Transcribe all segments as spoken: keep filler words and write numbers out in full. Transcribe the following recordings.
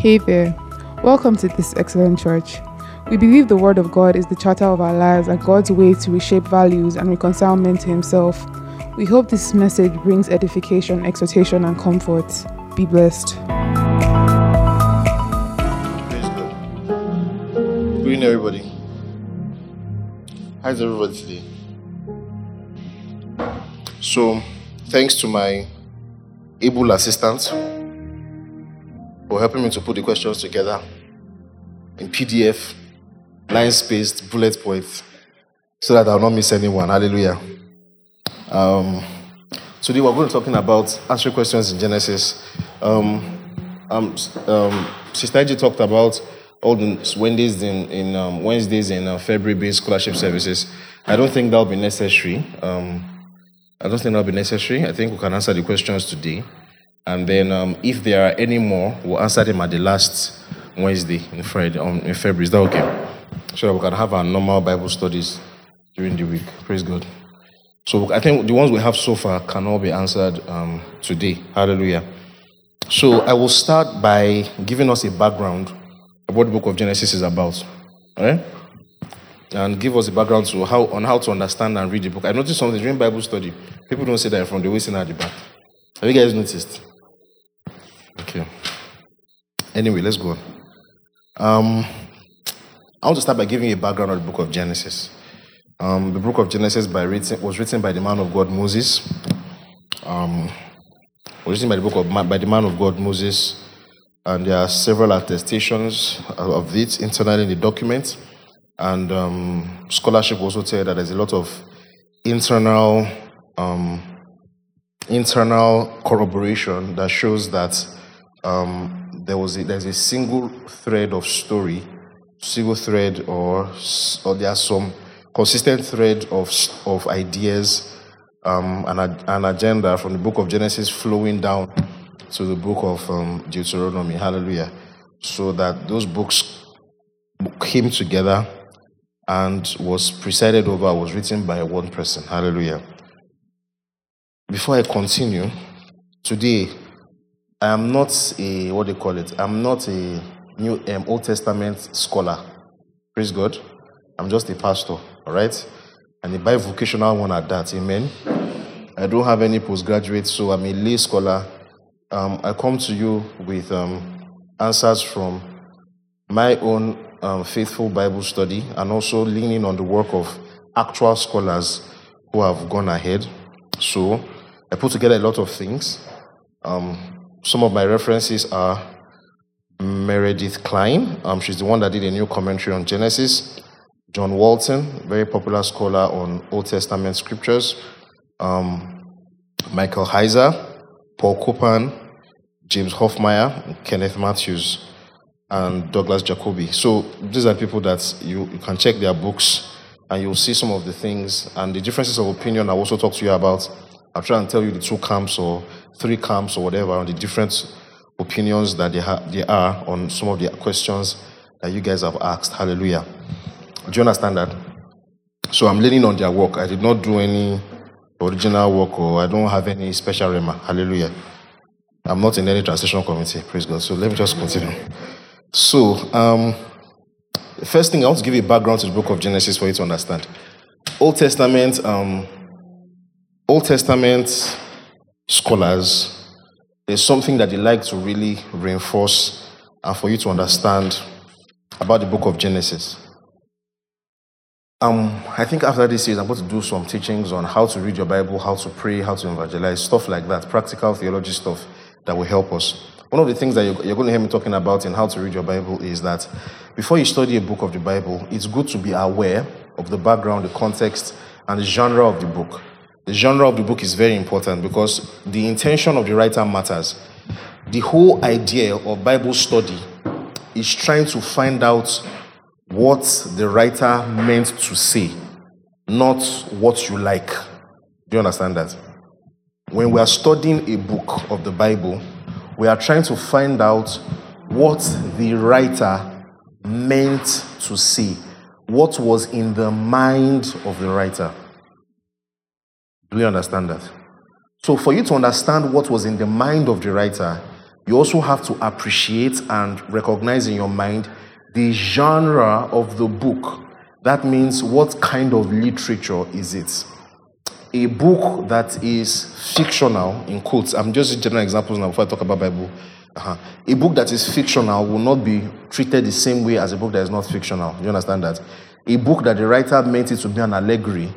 Hey there, welcome to This Excellent Church. We believe the Word of God is the charter of our lives and God's way to reshape values and reconcile men to Himself. We hope this message brings edification, exhortation, and comfort. Be blessed. Praise God. Good evening, everybody. How's everybody today? So, thanks to my able assistants for helping me to put the questions together in P D F, line-spaced, bullet points, so that I'll not miss anyone. Hallelujah. Um, today we're going to be talking about answering questions in Genesis. Um, um, um, Sister Eji talked about all the Wednesdays in, in um, Wednesdays in uh, February-based scholarship services. I don't think that'll be necessary. Um, I don't think that'll be necessary. I think we can answer the questions today. And then um, if there are any more, we'll answer them at the last Wednesday in Friday, um, in February. Is that okay? So that we can have our normal Bible studies during the week. Praise God. So I think the ones we have so far can all be answered um, today. Hallelujah. So I will start by giving us a background of what the book of Genesis is about. All right? And give us a background to how on how to understand and read the book. I noticed something during Bible study. People don't say that from the waist and at the back. Have you guys noticed? Okay. Anyway, let's go on. Um, I want to start by giving you a background of the book of Genesis. Um, the book of Genesis by written, was written by the man of God Moses. Um, was written by the book of by the man of God Moses, and there are several attestations of it internally in the document. And um, scholarship also tell that there's a lot of internal um, internal corroboration that shows that um, there was a, there's a single thread of story, single thread, or or there are some consistent thread of of ideas um, and an agenda from the book of Genesis flowing down to the book of um, Deuteronomy. Hallelujah! So that those books came together and was presided over, was written by one person. Hallelujah! Before I continue, today I am not a, what they call it, I'm not a New um, Old Testament scholar. Praise God. I'm just a pastor, all right? And a bivocational one at that, amen? I don't have any postgraduate, so I'm a lay scholar. Um, I come to you with um, answers from my own um, faithful Bible study and also leaning on the work of actual scholars who have gone ahead. So I put together a lot of things. Um, some of my references are Meredith Kline. Um, she's the one that did a new commentary on Genesis. John Walton, very popular scholar on Old Testament scriptures. Um, Michael Heiser, Paul Copan, James Hoffmeier, Kenneth Matthews, and Douglas Jacobi. So these are people that you, you can check their books and you'll see some of the things and the differences of opinion I also talk to you about. I'll try and tell you the two camps or three camps or whatever on the different opinions that they, ha- they are on some of the questions that you guys have asked. Hallelujah. Do you understand that? So I'm leaning on their work. I did not do any original work or I don't have any special rema. Hallelujah. I'm not in any transitional committee. Praise God. So let me just continue. So, um, the first thing I want to give you a background to the book of Genesis for you to understand. Old Testament, um, Old Testament scholars, there's something that they like to really reinforce and for you to understand about the book of Genesis. Um, I think after this series, I'm going to do some teachings on how to read your Bible, how to pray, how to evangelize, stuff like that, practical theology stuff that will help us. One of the things that you're going to hear me talking about in how to read your Bible is that before you study a book of the Bible, it's good to be aware of the background, the context, and the genre of the book. The genre of the book is very important because the intention of the writer matters. The whole idea of Bible study is trying to find out what the writer meant to say, not what you like. Do you understand that? When we are studying a book of the Bible, we are trying to find out what the writer meant to say, what was in the mind of the writer. Do you understand that? So for you to understand what was in the mind of the writer, you also have to appreciate and recognize in your mind the genre of the book. That means, what kind of literature is it? A book that is fictional, in quotes, I'm just using general examples now before I talk about Bible. Uh-huh. A book that is fictional will not be treated the same way as a book that is not fictional. You understand that? A book that the writer meant it to be an allegory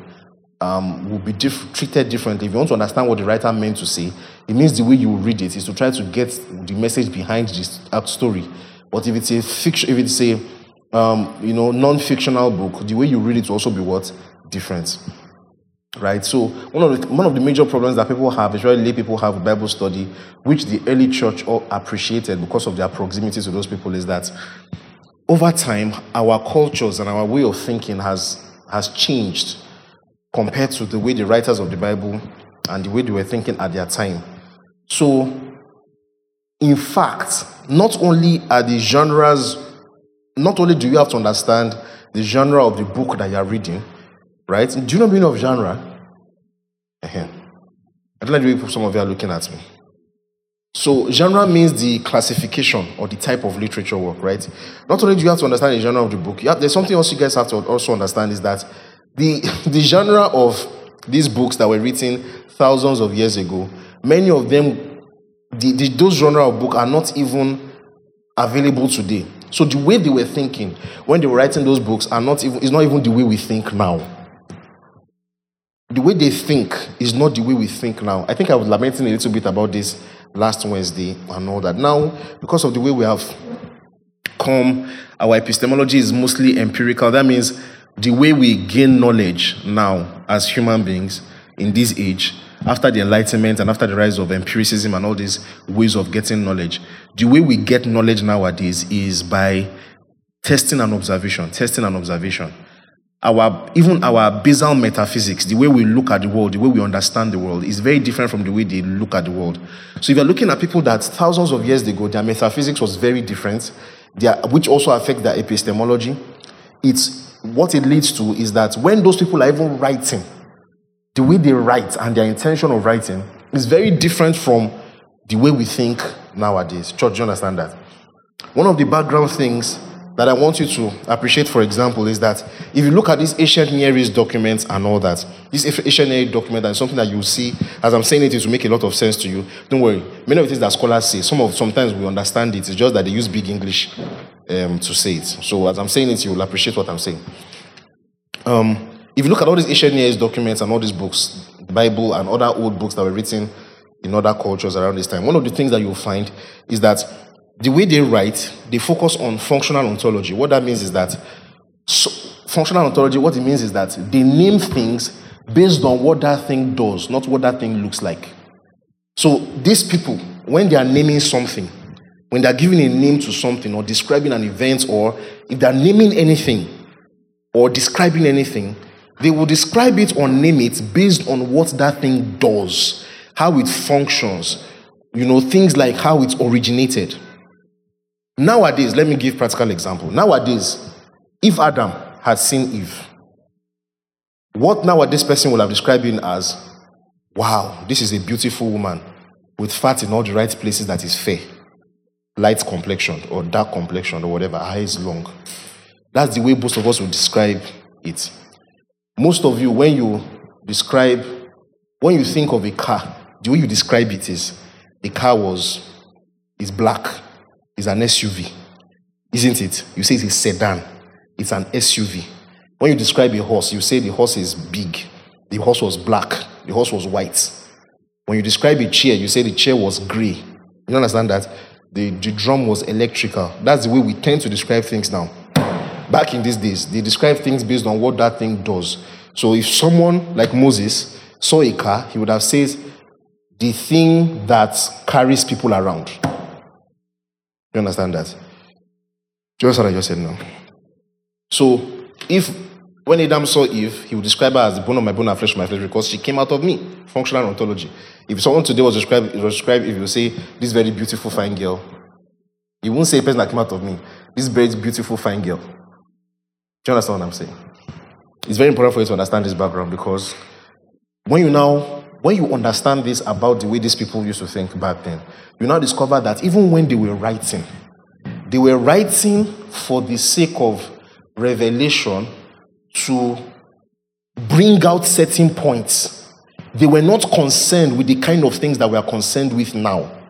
um, will be diff- treated differently. If you want to understand what the writer meant to say, it means the way you read it is to try to get the message behind this story. But if it's a fiction, if it's a um, you know non-fictional book, the way you read it will also be what? Different. Right, so one of the one of the major problems that people have, especially lay people have with Bible study, which the early church all appreciated because of their proximity to those people, is that over time our cultures and our way of thinking has has changed compared to the way the writers of the Bible and the way they were thinking at their time. So, in fact, not only are the genres, not only do you have to understand the genre of the book that you are reading. Right? Do you know the meaning of genre? Uh-huh. I don't like the way some of you are looking at me. So, genre means the classification or the type of literature work, right? Not only do you have to understand the genre of the book, you have, there's something else you guys have to also understand, is that the, the genre of these books that were written thousands of years ago, many of them, the, the, those genre of books are not even available today. So, the way they were thinking when they were writing those books are not even, is not even the way we think now. The way they think is not the way we think now. I think I was lamenting a little bit about this last Wednesday and all that. Now, because of the way we have come, our epistemology is mostly empirical. That means the way we gain knowledge now as human beings in this age, after the Enlightenment and after the rise of empiricism and all these ways of getting knowledge, the way we get knowledge nowadays is by testing and observation, testing and observation. Our even our basal metaphysics, the way we look at the world, the way we understand the world, is very different from the way they look at the world. So if you're looking at people that thousands of years ago, their metaphysics was very different, their, which also affects their epistemology. It's what it leads to is that when those people are even writing, the way they write and their intention of writing is very different from the way we think nowadays. Church, do you understand that? One of the background things that I want you to appreciate, for example, is that if you look at these ancient Near East documents and all that, this ancient Near East document is something that you see, as I'm saying it, it will make a lot of sense to you. Don't worry. Many of the things that scholars say, some of sometimes we understand it. It's just that they use big English um, to say it. So as I'm saying it, you will appreciate what I'm saying. Um, if you look at all these ancient Near East documents and all these books, the Bible and other old books that were written in other cultures around this time, one of the things that you'll find is that the way they write, they focus on functional ontology. What that means is that, so, functional ontology, what it means is that they name things based on what that thing does, not what that thing looks like. So these people, when they are naming something, when they are giving a name to something or describing an event, or if they are naming anything or describing anything, they will describe it or name it based on what that thing does, how it functions, you know, things like how it originated. Nowadays, let me give practical example. Nowadays, if Adam had seen Eve, what nowadays person will have described him as, wow, this is a beautiful woman with fat in all the right places that is fair, light complexion or dark complexion or whatever, eyes long. That's the way most of us will describe it. Most of you, when you describe, when you think of a car, the way you describe it is, the car was, is black. It's an S U V, isn't it? You say it's a sedan. It's an S U V. When you describe a horse, you say the horse is big. The horse was black. The horse was white. When you describe a chair, you say the chair was gray. You understand that? The, the drum was electrical. That's the way we tend to describe things now. Back in these days, they describe things based on what that thing does. So if someone like Moses saw a car, he would have said, the thing that carries people around. You understand that? Just what I just said now. So, if when Adam saw Eve, he would describe her as the bone of my bone and flesh of my flesh because she came out of me. Functional ontology. If someone today was described, was described if you say, this very beautiful, fine girl, you won't say a person that came out of me. This very beautiful, fine girl. Do you understand what I'm saying? It's very important for you to understand this background because when you now When you understand this about the way these people used to think back then, you now discover that even when they were writing, they were writing for the sake of revelation to bring out certain points. They were not concerned with the kind of things that we are concerned with now.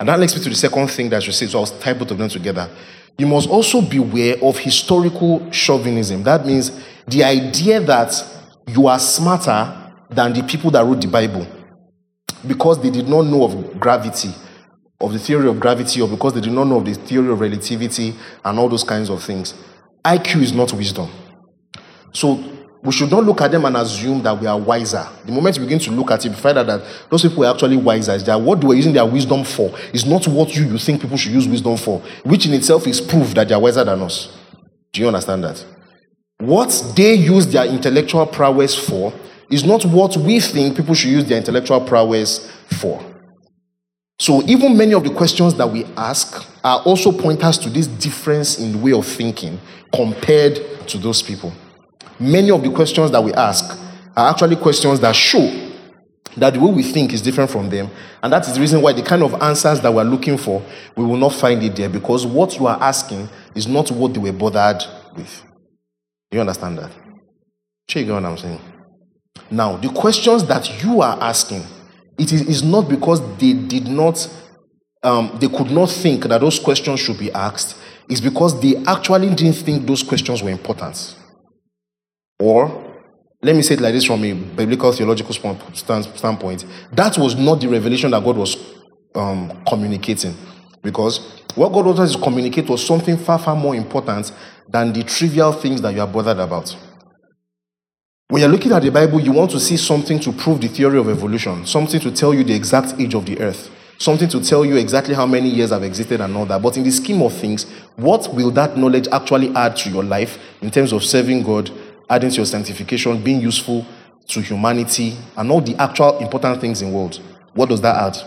And that leads me to the second thing that I should say, so I'll tie both of them together. You must also beware of historical chauvinism. That means the idea that you are smarter than the people that wrote the Bible because they did not know of gravity, of the theory of gravity, or because they did not know of the theory of relativity and all those kinds of things. I Q is not wisdom. So we should not look at them and assume that we are wiser. The moment you begin to look at it, you find out that those people are actually wiser. It's that what they were using their wisdom for is not what you, you think people should use wisdom for, which in itself is proof that they are wiser than us. Do you understand that? What they use their intellectual prowess for is not what we think people should use their intellectual prowess for. So even many of the questions that we ask are also pointers to this difference in way of thinking compared to those people. Many of the questions that we ask are actually questions that show that the way we think is different from them. And that is the reason why the kind of answers that we're looking for, we will not find it there, because what you are asking is not what they were bothered with. Do you understand that? Check out what I'm saying. Now, the questions that you are asking, it is it's not because they did not, um, they could not think that those questions should be asked. It's because they actually didn't think those questions were important. Or, let me say it like this from a biblical theological standpoint, that was not the revelation that God was um, communicating. Because what God wanted to communicate was something far, far more important than the trivial things that you are bothered about. When you're looking at the Bible, you want to see something to prove the theory of evolution, something to tell you the exact age of the earth, something to tell you exactly how many years have existed and all that. But in the scheme of things, what will that knowledge actually add to your life in terms of serving God, adding to your sanctification, being useful to humanity, and all the actual important things in the world? What does that add?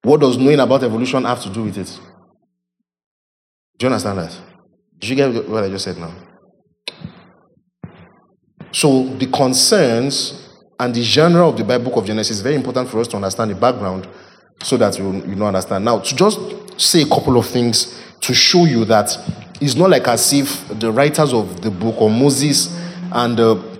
What does knowing about evolution have to do with it? Do you understand that? Did you get what I just said now? So the concerns and the genre of the Bible, book of Genesis, is very important for us to understand the background so that you you know understand. Now, to just say a couple of things to show you that it's not like as if the writers of the book, or Moses and the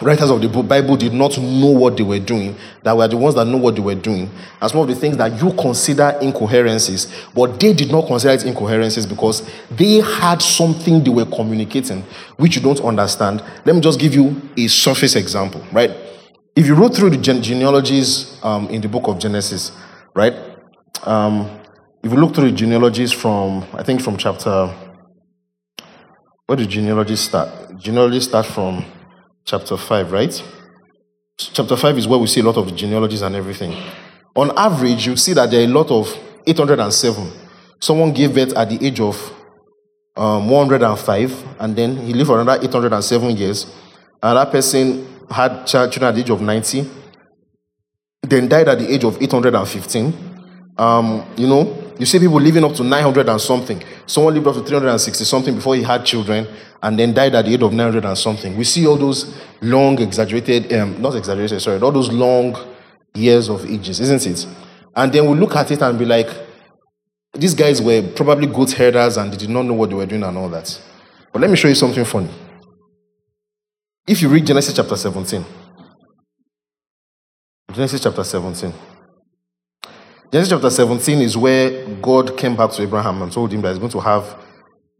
writers of the Bible, did not know what they were doing, that were the ones that know what they were doing. As one of the things that you consider incoherencies, but they did not consider it incoherencies because they had something they were communicating which you don't understand. Let me just give you a surface example, right? If you read through the gene- genealogies um, in the book of Genesis, right? Um, if you look through the genealogies from, I think from chapter... Where do genealogies start? Genealogies start from chapter five, right? Chapter five is where we see a lot of the genealogies and everything. On average, you see that there are a lot of eight hundred seven. Someone gave birth at the age of um, one hundred five, and then he lived for another eight hundred seven years. Another person had children at the age of ninety, then died at the age of eight hundred fifteen. Um, you know, you see people living up to nine hundred and something. Someone lived up to three hundred sixty something before he had children, and then died at the age of nine hundred and something. We see all those long, exaggerated, um, not exaggerated, sorry, all those long years of ages, isn't it? And then we look at it and be like, these guys were probably goat herders and they did not know what they were doing and all that. But let me show you something funny. If you read Genesis chapter seventeen, Genesis chapter seventeen, Genesis chapter seventeen is where God came back to Abraham and told him that he's going to have,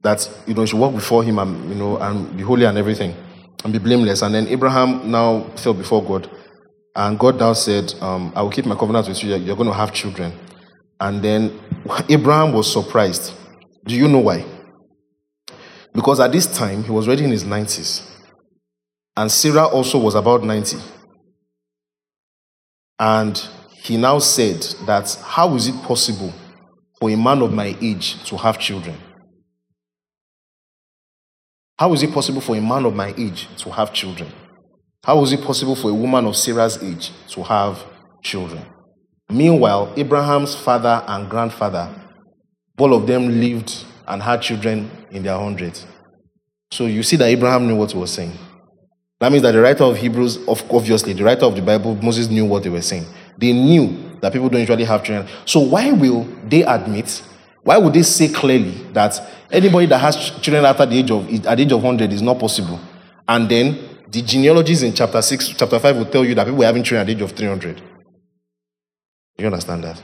that, you know, he should walk before him and, you know, and be holy and everything, and be blameless. And then Abraham now fell before God. And God now said, um, I will keep my covenant with you. You're going to have children. And then Abraham was surprised. Do you know why? Because at this time, he was already in his nineties. And Sarah also was about ninety. And he now said that how is it possible for a man of my age to have children? How is it possible for a man of my age to have children? How is it possible for a woman of Sarah's age to have children? Meanwhile, Abraham's father and grandfather, both of them lived and had children in their hundreds. So you see that Abraham knew what he was saying. That means that the writer of Hebrews, obviously, the writer of the Bible, Moses knew what they were saying. They knew that people don't usually have children. So why will they admit, why would they say clearly that anybody that has children after the age of, at the age of one hundred is not possible? And then the genealogies in chapter six, chapter five will tell you that people were having children at the age of three hundred. You understand that?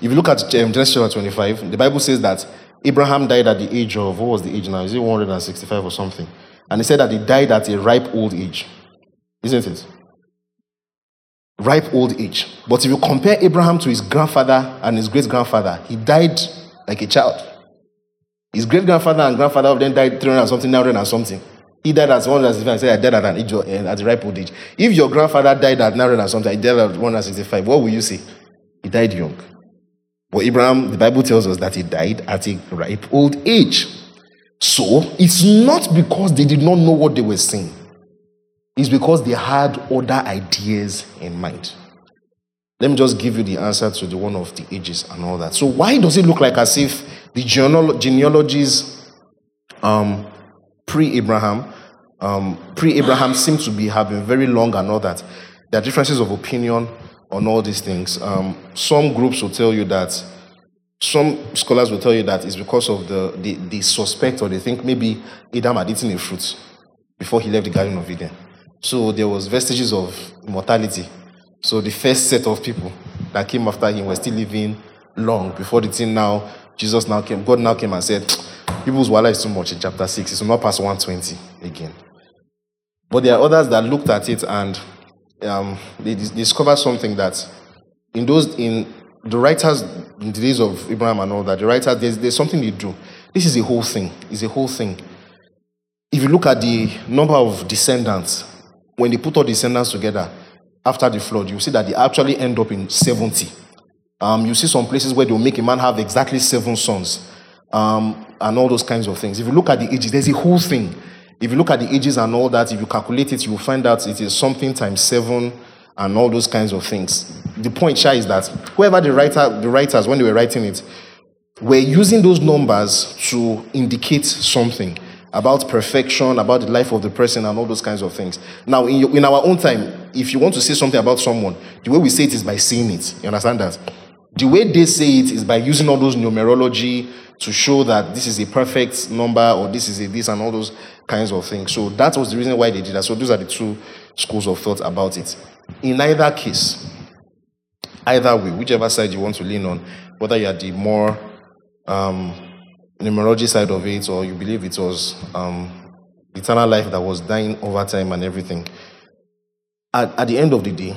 If you look at Genesis chapter twenty-five, the Bible says that Abraham died at the age of, what was the age now? Is it one hundred sixty-five or something? And he said that he died at a ripe old age. Isn't it? Ripe old age. But if you compare Abraham to his grandfather and his great-grandfather, he died like a child. His great-grandfather and grandfather of them died three hundred and something, nine hundred and something. He died at one hundred sixty-five and said, I died at an age of, uh, at a ripe old age. If your grandfather died at nine hundred and something, he died at one hundred sixty-five, what will you say? He died young. But Abraham, the Bible tells us that he died at a ripe old age. So, it's not because they did not know what they were saying. It's because they had other ideas in mind. Let me just give you the answer to the one of the ages and all that. So, why does it look like as if the genealog- genealogies um, pre-Abraham um, pre-Abraham seem to be having very long and all that? There are differences of opinion on all these things. Um, some groups will tell you that Some scholars will tell you that it's because of the, the, the suspect, or they think maybe Adam had eaten a fruit before he left the Garden of Eden. So there was vestiges of mortality. So the first set of people that came after him were still living long before the thing now, Jesus now came, God now came and said, people's wala is too much in chapter six. It's not past one twenty again. But there are others that looked at it and um, they discovered something that in those, in the writers, in the days of Abraham and all that, the writers, there's, there's something they do. This is a whole thing. It's a whole thing. If you look at the number of descendants, when they put all descendants together after the flood, you see that they actually end up in seventy. Um, you see some places where they'll make a man have exactly seven sons um, and all those kinds of things. If you look at the ages, there's a whole thing. If you look at the ages and all that, if you calculate it, you'll find out it is something times seven and all those kinds of things. The point, Shah, is that whoever the writer, the writers, when they were writing it, were using those numbers to indicate something about perfection, about the life of the person, and all those kinds of things. Now, in, your, in our own time, if you want to say something about someone, the way we say it is by saying it. You understand that? The way they say it is by using all those numerology to show that this is a perfect number, or this is a this, and all those kinds of things. So that was the reason why they did that. So those are the two schools of thought about it. In either case, either way, whichever side you want to lean on, whether you are the more um, numerology side of it, or you believe it was um, eternal life that was dying over time and everything, at, at the end of the day,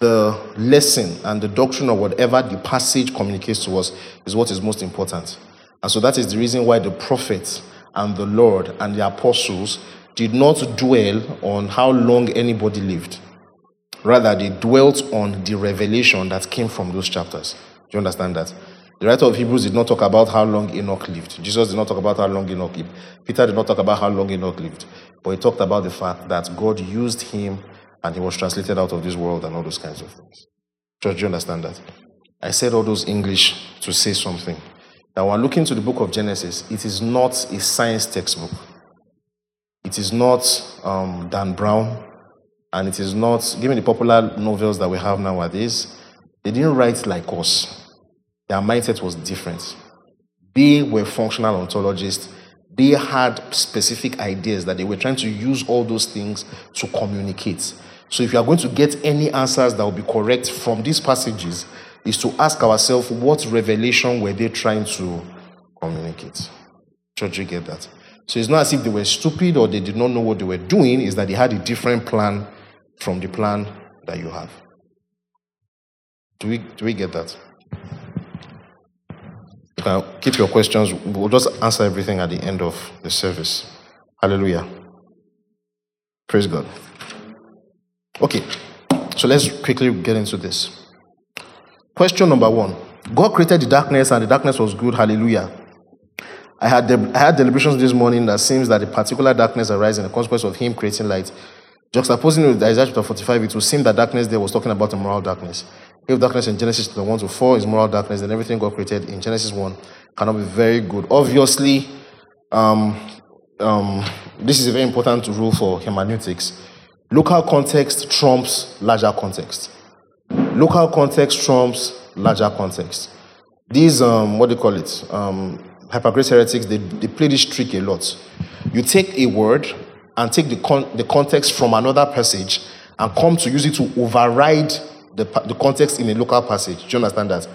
the lesson and the doctrine, or whatever the passage communicates to us, is what is most important. And so that is the reason why the prophets and the Lord and the apostles did not dwell on how long anybody lived. Rather, they dwelt on the revelation that came from those chapters. Do you understand that? The writer of Hebrews did not talk about how long Enoch lived. Jesus did not talk about how long Enoch lived. Peter did not talk about how long Enoch lived. But he talked about the fact that God used him and he was translated out of this world and all those kinds of things. Church, do you understand that? I said all those English to say something. Now, when looking to the book of Genesis, it is not a science textbook. It is not um, Dan Brown. And it is not, given the popular novels that we have nowadays, they didn't write like us. Their mindset was different. They were functional ontologists. They had specific ideas that they were trying to use all those things to communicate. So if you are going to get any answers that will be correct from these passages, is to ask ourselves, what revelation were they trying to communicate? Should you get that? So it's not as if they were stupid or they did not know what they were doing. It's that they had a different plan from the plan that you have. Do we do we get that? Now, keep your questions. We'll just answer everything at the end of the service. Hallelujah. Praise God. Okay, so let's quickly get into this. Question number one. God created the darkness and the darkness was good. Hallelujah. I had de- I had deliberations this morning that seems that a particular darkness arises in the consequence of him creating light. Juxtaposing with Isaiah chapter forty-five, it would seem that darkness there was talking about immoral darkness. If darkness in Genesis one to four is moral darkness, then everything God created in Genesis one cannot be very good. Obviously, um, um, this is a very important rule for hermeneutics. Local context trumps larger context. Local context trumps larger context. These, um, what do you call it? Um, Hypergrace heretics, they, they play this trick a lot. You take a word and take the con- the context from another passage and come to use it to override the, the context in a local passage. Do you understand that?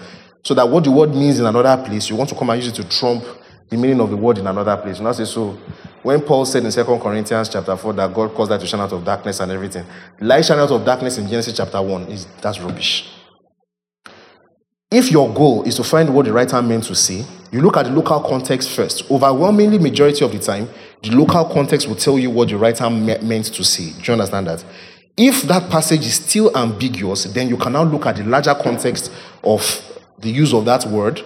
So that what the word means in another place, you want to come and use it to trump the meaning of the word in another place. You know, so when Paul said in Second Corinthians chapter four that God caused that to shine out of darkness and everything, light shine out of darkness in Genesis chapter one, is that's rubbish. If your goal is to find what the writer meant to say, you look at the local context first. Overwhelmingly majority of the time, the local context will tell you what the writer me- meant to say. Do you understand that? If that passage is still ambiguous, then you can now look at the larger context of the use of that word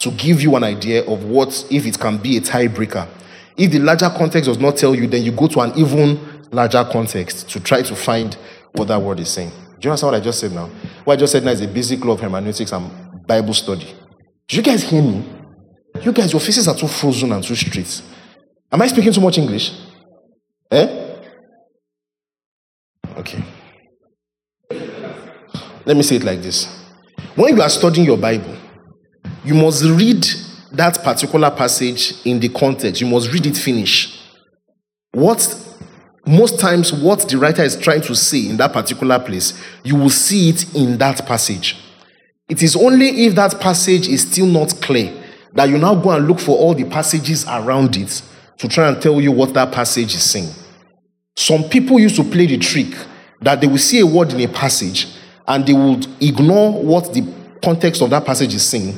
to give you an idea of what, if it can be a tiebreaker. If the larger context does not tell you, then you go to an even larger context to try to find what that word is saying. Do you understand what I just said now? What I just said now is a basic law of hermeneutics and Bible study. Do you guys hear me? You guys, your faces are too frozen and too straight. Am I speaking too much English? Eh? Okay. Let me say it like this. When you are studying your Bible, you must read that particular passage in the context. You must read it finish. What... Most times, what the writer is trying to say in that particular place, you will see it in that passage. It is only if that passage is still not clear that you now go and look for all the passages around it to try and tell you what that passage is saying. Some people used to play the trick that they will see a word in a passage and they would ignore what the context of that passage is saying.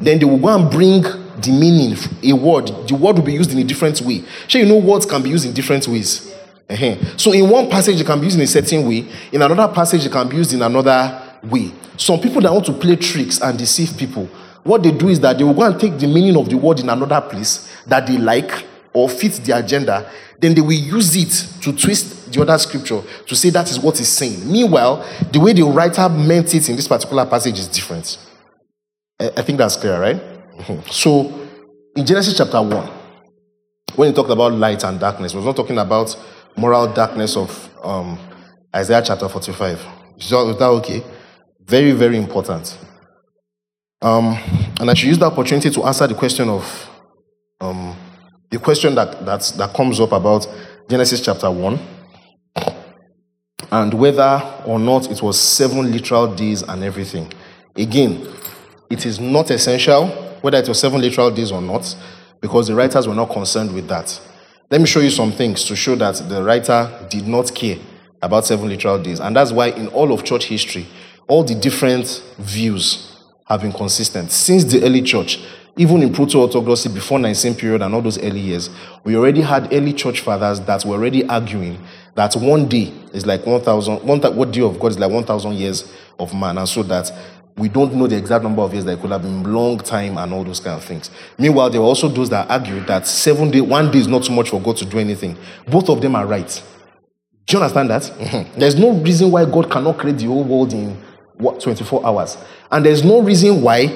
Then they will go and bring the meaning, a word. The word will be used in a different way. Sure, you know words can be used in different ways. Uh-huh. So in one passage it can be used in a certain way, in another passage it can be used in another way. Some people that want to play tricks and deceive people, what they do is that they will go and take the meaning of the word in another place that they like or fits the agenda, then they will use it to twist the other scripture to say that is what it's saying. Meanwhile, the way the writer meant it in this particular passage is different. I, I think that's clear, right? Uh-huh. So in Genesis chapter one, when he talked about light and darkness, we're not talking about moral darkness of um, Isaiah chapter forty-five. Is that okay? Very, very important. Um, and I should use the opportunity to answer the question of um, the question that that's, that comes up about Genesis chapter one and whether or not it was seven literal days and everything. Again, it is not essential whether it was seven literal days or not because the writers were not concerned with that. Let me show you some things to show that the writer did not care about seven literal days. And that's why in all of church history, all the different views have been consistent. Since the early church, even in proto-orthodoxy before nineteenth period and all those early years, we already had early church fathers that were already arguing that one day is like one thousand, one, what day of God is like one thousand years of man. And so that we don't know the exact number of years that it could have been long time and all those kind of things. Meanwhile, there were also those that argued that seven day, one day is not too much for God to do anything. Both of them are right. Do you understand that? Mm-hmm. There's no reason why God cannot create the whole world in what, twenty-four hours. And there's no reason why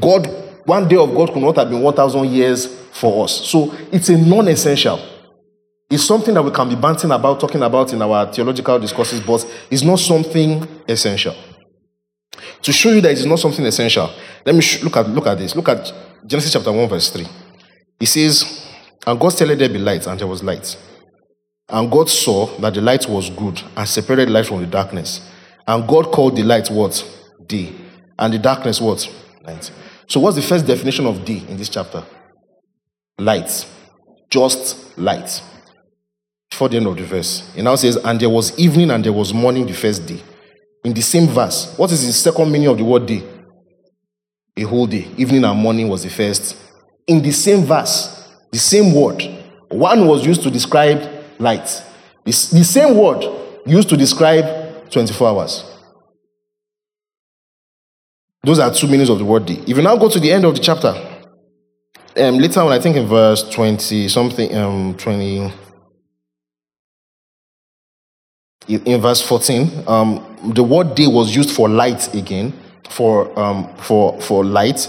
God, one day of God could not have been one thousand years for us. So it's a non-essential. It's something that we can be banting about, talking about in our theological discourses, but it's not something essential. To show you that it is not something essential, let me sh- look at look at this. Look at Genesis chapter one, verse three. It says, "And God said, let there be light, and there was light. And God saw that the light was good, and separated light from the darkness. And God called the light what? Day. And the darkness what? Night." So what's the first definition of day in this chapter? Light. Just light. Before the end of the verse. It now says, "And there was evening, and there was morning the first day." In the same verse, what is the second meaning of the word day? A whole day. Evening and morning was the first. In the same verse, the same word. One was used to describe light. The same word used to describe twenty-four hours. Those are two meanings of the word day. If you now go to the end of the chapter, um, later on, I think in verse twenty-something, um, twenty... In verse fourteen, um, the word day was used for light again, for um, for for light,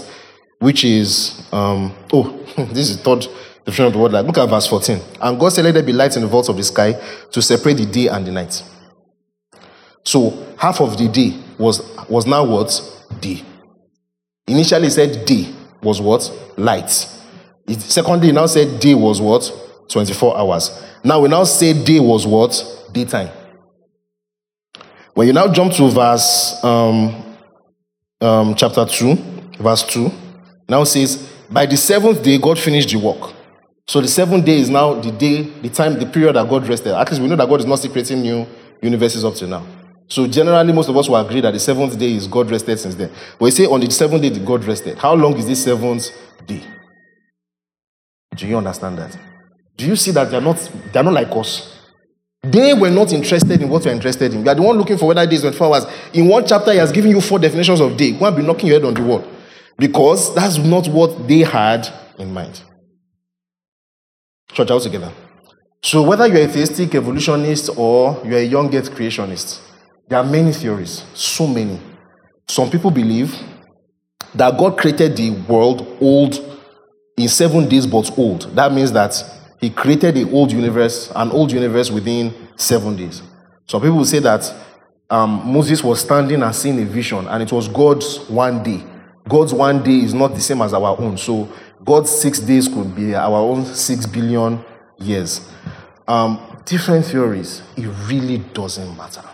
which is um, oh, this is third Definition of the word light. Look at verse fourteen. And God said, let there be light in the vault of the sky to separate the day and the night. So half of the day was, was now what? Day. Initially it said day was what? Light. It, secondly, it now said day was what? twenty-four hours. Now we now say day was what? Daytime. When you now jump to verse um, um, chapter two, verse two, now it says, by the seventh day, God finished the work. So the seventh day is now the day, the time, the period that God rested. At least we know that God is not still creating new universes up to now. So generally, most of us will agree that the seventh day is God rested since then. But we say on the seventh day, God rested. How long is this seventh day? Do you understand that? Do you see that they're not, they're not like us? They were not interested in what you're interested in. You are the one looking for whether days and four hours. In one chapter, he has given you four definitions of day. Go and be knocking your head on the wall. Because that's not what they had in mind. Church, all together. So whether you're a theistic evolutionist or you're a young earth creationist, there are many theories, so many. Some people believe that God created the world old in seven days, but old. That means that he created the old universe, an old universe within seven days. Some people will say that um, Moses was standing and seeing a vision, and it was God's one day. God's one day is not the same as our own. So God's six days could be our own six billion years. Um, different theories. It really doesn't matter.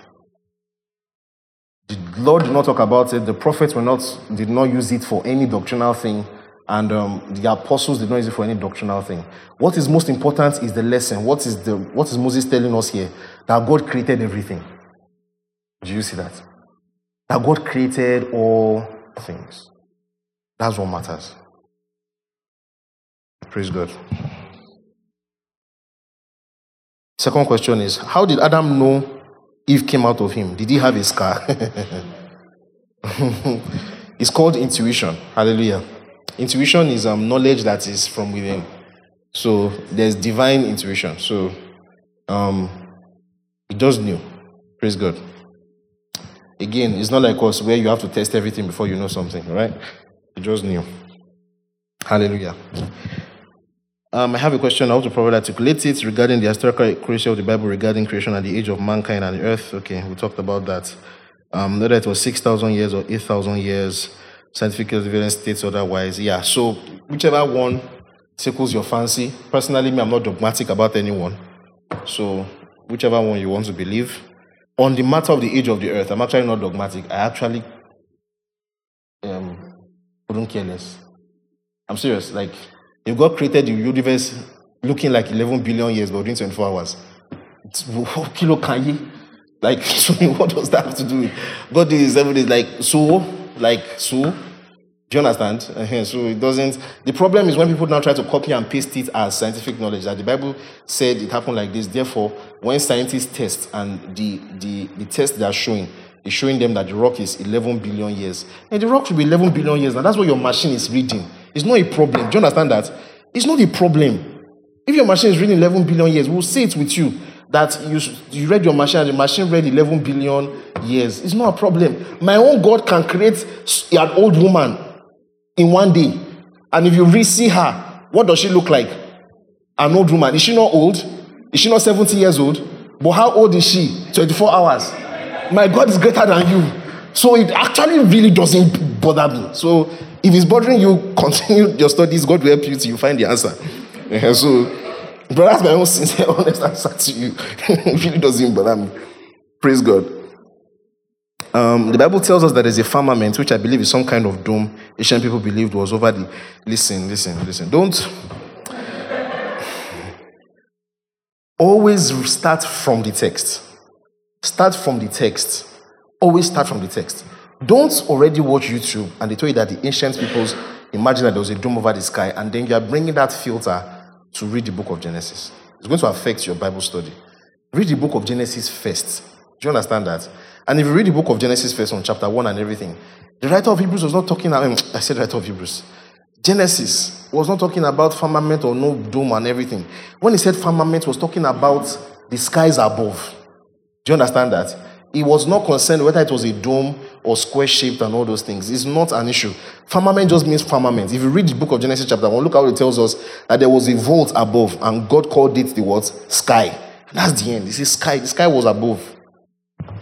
The Lord did not talk about it. The prophets were not did not use it for any doctrinal thing. And um, the apostles did not use it for any doctrinal thing. What is most important is the lesson. What is the what is Moses telling us here? That God created everything. Do you see that? That God created all things. That's what matters. Praise God. Second question is, how did Adam know Eve came out of him? Did he have a scar? It's called intuition. Hallelujah. Intuition is um, knowledge that is from within. So there's divine intuition. So um, it does new. Praise God. Again, it's not like us where you have to test everything before you know something, right? It just knew. Hallelujah. Um, I have a question. I hope to probably articulate it regarding the historical accuracy of the Bible regarding creation and the age of mankind and the earth. Okay, we talked about that. Um, whether it was six thousand years or eight thousand years, scientific evidence states otherwise. Yeah, so whichever one tickles your fancy. Personally, me, I'm not dogmatic about anyone. So whichever one you want to believe. On the matter of the age of the earth, I'm actually not dogmatic. I actually um, couldn't care less. I'm serious. Like, if God created the universe looking like eleven billion years, but within twenty-four hours, it's kilo kanye. Like, so what does that have to do with God? Is everything like so? Like so? Do you understand? Uh-huh. So it doesn't. The problem is when people now try to copy and paste it as scientific knowledge. That the Bible said it happened like this. Therefore, when scientists test and the, the, the test they are showing is showing them that the rock is eleven billion years. And the rock should be eleven billion years. And that's what your machine is reading. It's not a problem. Do you understand that? It's not a problem. If your machine is reading eleven billion years, we'll say it with you that you, you read your machine and the machine read eleven billion years. It's not a problem. My own God can create an old woman in one day. And if you re-see her, what does she look like? An old woman. Is she not old? Is she not seventy years old? But how old is she? twenty-four hours. My God is greater than you. So it actually really doesn't bother me. So if it's bothering you, continue your studies. God will help you till you find the answer. Yeah, so, but that's my own sincere, honest answer to you. It really doesn't bother me. Praise God. Um, the Bible tells us that there's a firmament, which I believe is some kind of dome ancient people believed was over the... Listen, listen, listen. Don't... Always start from the text. Start from the text. Always start from the text. Don't already watch YouTube and they tell you that the ancient peoples imagined that there was a dome over the sky, and then you are bringing that filter to read the book of Genesis. It's going to affect your Bible study. Read the book of Genesis first. Do you understand that? And if you read the book of Genesis first on chapter one and everything, the writer of Hebrews was not talking about, I said writer of Hebrews, Genesis was not talking about firmament or no dome and everything. When he said firmament, he was talking about the skies above. Do you understand that? He was not concerned whether it was a dome or square-shaped and all those things. It's not an issue. Firmament just means firmament. If you read the book of Genesis chapter one, look how it tells us that there was a vault above, and God called it the what? Sky. That's the end. This is sky. The sky was above.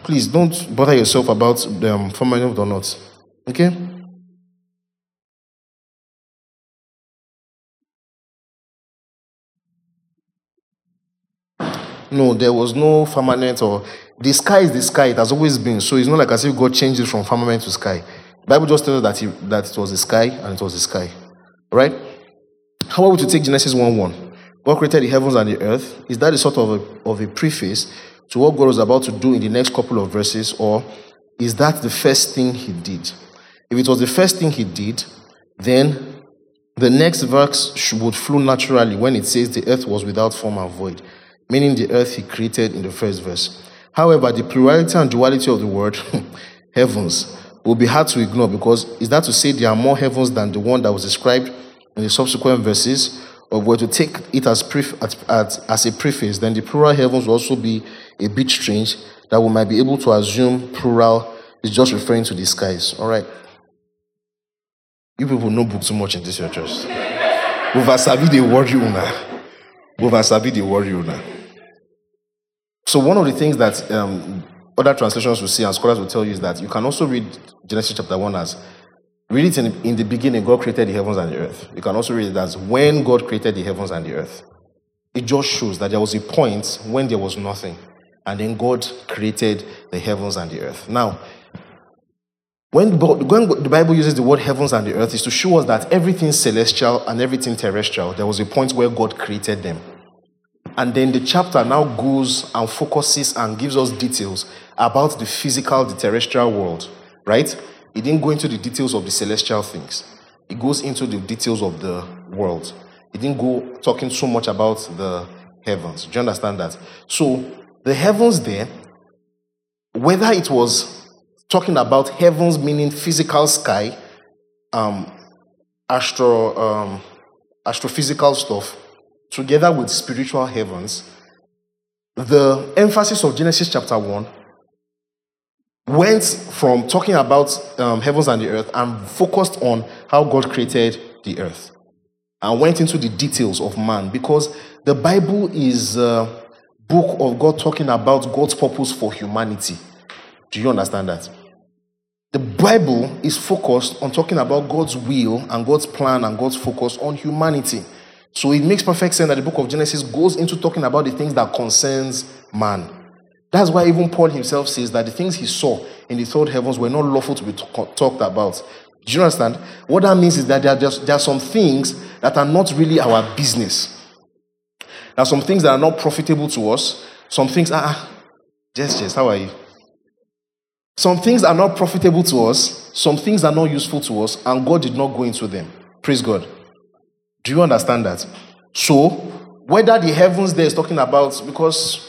Please don't bother yourself about the um, firmament or not. Okay? No, there was no firmament or... The sky is the sky. It has always been. So it's not like as if God changed it from firmament to sky. The Bible just tells us that, he, that it was the sky and it was the sky. Right? How are we to take Genesis one one? God created the heavens and the earth. Is that a sort of a, of a preface to what God was about to do in the next couple of verses? Or is that the first thing he did? If it was the first thing he did, then the next verse would flow naturally when it says the earth was without form and void, meaning the earth he created in the first verse. However, the plurality and duality of the word heavens will be hard to ignore, because is that to say there are more heavens than the one that was described in the subsequent verses? Or were to take it as, pref- at, at, as a preface, then the plural heavens will also be a bit strange, that we might be able to assume plural is just referring to the skies. All right. You people know book too much in this your church. Oversabi they worry you now. Oversabi they worry you now. So one of the things that um, other translations will say and scholars will tell you is that you can also read Genesis chapter one as, read it in, in the beginning, God created the heavens and the earth. You can also read it as when God created the heavens and the earth. It just shows that there was a point when there was nothing, and then God created the heavens and the earth. Now, when, when the Bible uses the word heavens and the earth, is to show us that everything celestial and everything terrestrial, there was a point where God created them. And then the chapter now goes and focuses and gives us details about the physical, the terrestrial world, right? It didn't go into the details of the celestial things. It goes into the details of the world. It didn't go talking so much about the heavens. Do you understand that? So the heavens there, whether it was talking about heavens meaning physical sky, um, astro, um, astrophysical stuff, together with spiritual heavens, the emphasis of Genesis chapter one went from talking about um, heavens and the earth and focused on how God created the earth and went into the details of man, because the Bible is a book of God talking about God's purpose for humanity. Do you understand that? The Bible is focused on talking about God's will and God's plan and God's focus on humanity. So it makes perfect sense that the book of Genesis goes into talking about the things that concerns man. That's why even Paul himself says that the things he saw in the third heavens were not lawful to be t- talked about. Do you understand? What that means is that there are, just, there are some things that are not really our business. There are some things that are not profitable to us. Some things are... Yes, yes, how are you? Some things are not profitable to us. Some things are not useful to us. And God did not go into them. Praise God. Do you understand that? So, whether the heavens there is talking about, because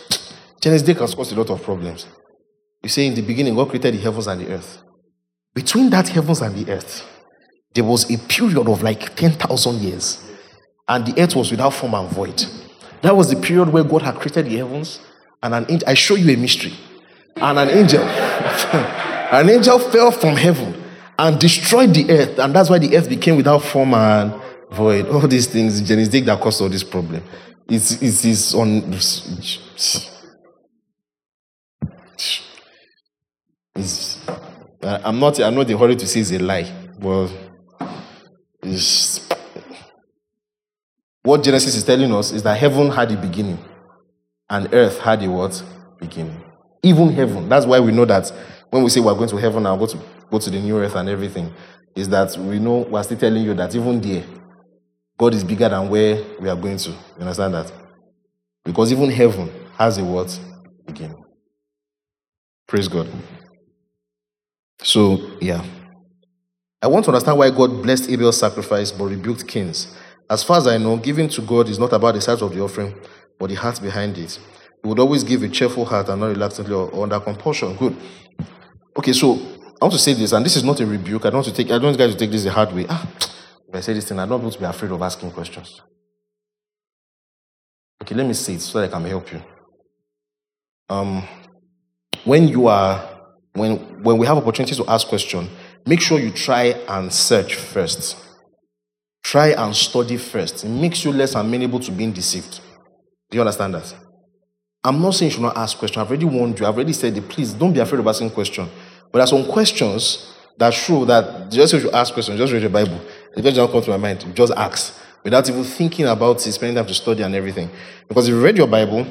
Genesis day can cause a lot of problems. You say in the beginning, God created the heavens and the earth. Between that heavens and the earth, there was a period of like ten thousand years. And the earth was without form and void. That was the period where God had created the heavens. And an angel, I show you a mystery. And an angel, an angel fell from heaven and destroyed the earth. And that's why the earth became without form and void. All these things, Genesis that caused all this problem. It's it's, it's on. It's, I'm not I'm not in a hurry to say it's a lie, but it's, what Genesis is telling us is that heaven had a beginning, and earth had a what beginning. Even heaven. That's why we know that when we say we're going to heaven and go to go to the new earth and everything, is that we know we're still telling you that even there, God is bigger than where we are going to. You understand that? Because even heaven has a what? Beginning. Praise God. So, yeah. I want to understand why God blessed Abel's sacrifice but rebuked Cain's. As far as I know, giving to God is not about the size of the offering, but the heart behind it. He would always give a cheerful heart and not reluctantly or under compulsion. Good. Okay, so I want to say this, and this is not a rebuke. I don't want to take. I don't want you guys to take this the hard way. Ah. If I say this thing, I don't want to be afraid of asking questions. Okay, let me say it so that I can help you. Um, when you are, when when we have opportunities to ask questions, make sure you try and search first. Try and study first. It makes you less amenable to being deceived. Do you understand that? I'm not saying you should not ask questions. I've already warned you. I've already said it. Please don't be afraid of asking questions. But there are some questions that show that just if you ask questions, just read the Bible. The question doesn't come to my mind. You just ask without even thinking about it, spending time to study and everything. Because if you read your Bible,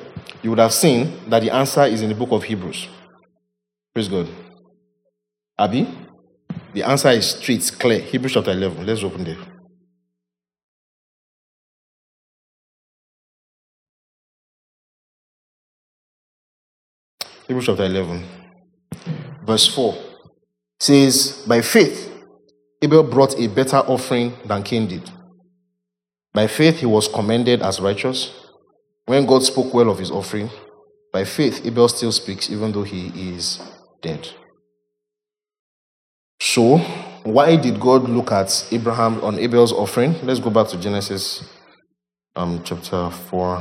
you would have seen that the answer is in the book of Hebrews. Praise God. Abby, the answer is straight, clear. Hebrews chapter eleven. Let's open there. Hebrews chapter eleven, verse four, says, by faith, Abel brought a better offering than Cain did. By faith, he was commended as righteous. When God spoke well of his offering, by faith, Abel still speaks, even though he is dead. So, why did God look at Abraham on Abel's offering? Let's go back to Genesis um, chapter four.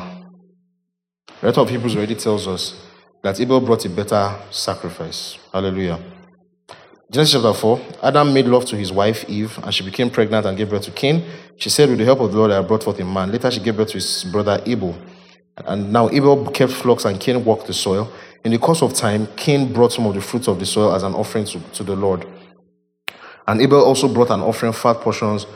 The writer of Hebrews already tells us that Abel brought a better sacrifice. Hallelujah. Genesis chapter four, Adam made love to his wife Eve, and she became pregnant and gave birth to Cain. She said, with the help of the Lord, I brought forth a man. Later she gave birth to his brother Abel. And now Abel kept flocks and Cain walked the soil. In the course of time, Cain brought some of the fruits of the soil as an offering to, to the Lord. And Abel also brought an offering, fat portions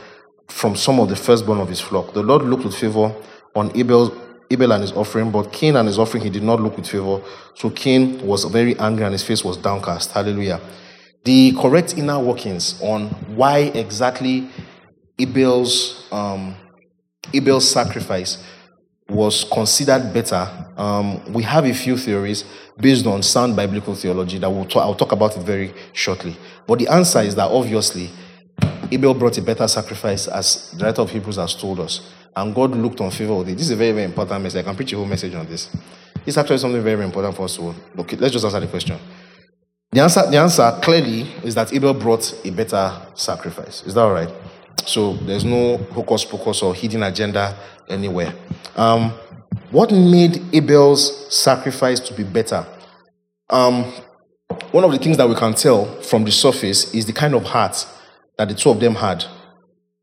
from some of the firstborn of his flock. The Lord looked with favor on Abel's Abel and his offering, but Cain and his offering he did not look with favor. So Cain was very angry and his face was downcast. Hallelujah. The correct inner workings on why exactly Abel's um, Abel's sacrifice was considered better. Um, we have a few theories based on sound biblical theology that we'll talk, I'll talk about it very shortly. But the answer is that obviously Abel brought a better sacrifice, as the writer of Hebrews has told us. And God looked on favor with it. This is a very, very important message. I can preach a whole message on this. It's actually something very, very important for us to look at. Let's just answer the question. The answer, the answer clearly is that Abel brought a better sacrifice. Is that all right? So there's no hocus pocus or hidden agenda anywhere. Um, what made Abel's sacrifice to be better? Um, one of the things that we can tell from the surface is the kind of heart that the two of them had.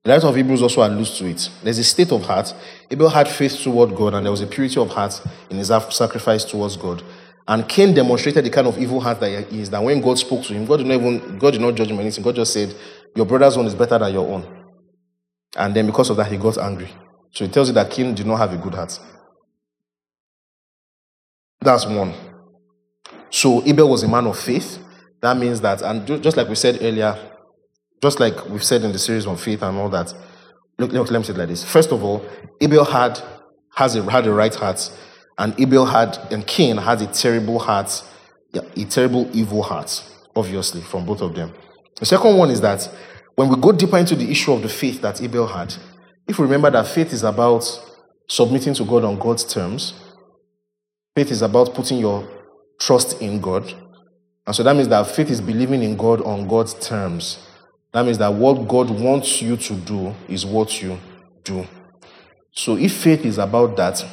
The writer of Hebrews also alludes to it. There's a state of heart. Abel had faith toward God, and there was a purity of heart in his sacrifice towards God. And Cain demonstrated the kind of evil heart that he is, that when God spoke to him, God did not even, God did not judge him anything. God just said, your brother's own is better than your own. And then because of that, he got angry. So it tells you that Cain did not have a good heart. That's one. So Abel was a man of faith. That means that, and just like we said earlier, just like we've said in the series on faith and all that. Look, look, let me say it like this. First of all, Abel had has a, had a right heart, and Abel had and Cain had a terrible heart, a terrible evil heart, obviously, from both of them. The second one is that when we go deeper into the issue of the faith that Abel had, if we remember that faith is about submitting to God on God's terms, faith is about putting your trust in God, and so that means that faith is believing in God on God's terms. That means that what God wants you to do is what you do. So if faith is about that,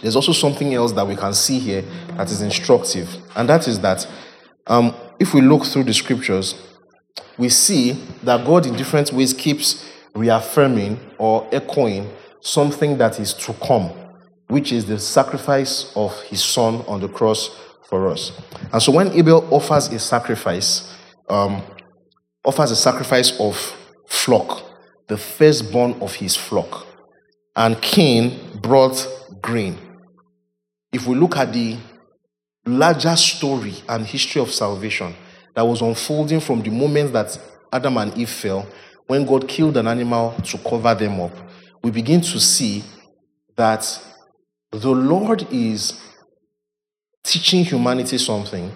there's also something else that we can see here that is instructive. And that is that um, if we look through the scriptures, we see that God in different ways keeps reaffirming or echoing something that is to come, which is the sacrifice of his son on the cross for us. And so when Abel offers a sacrifice, um, offers a sacrifice of flock, the firstborn of his flock. And Cain brought grain. If we look at the larger story and history of salvation that was unfolding from the moment that Adam and Eve fell, when God killed an animal to cover them up, we begin to see that the Lord is teaching humanity something,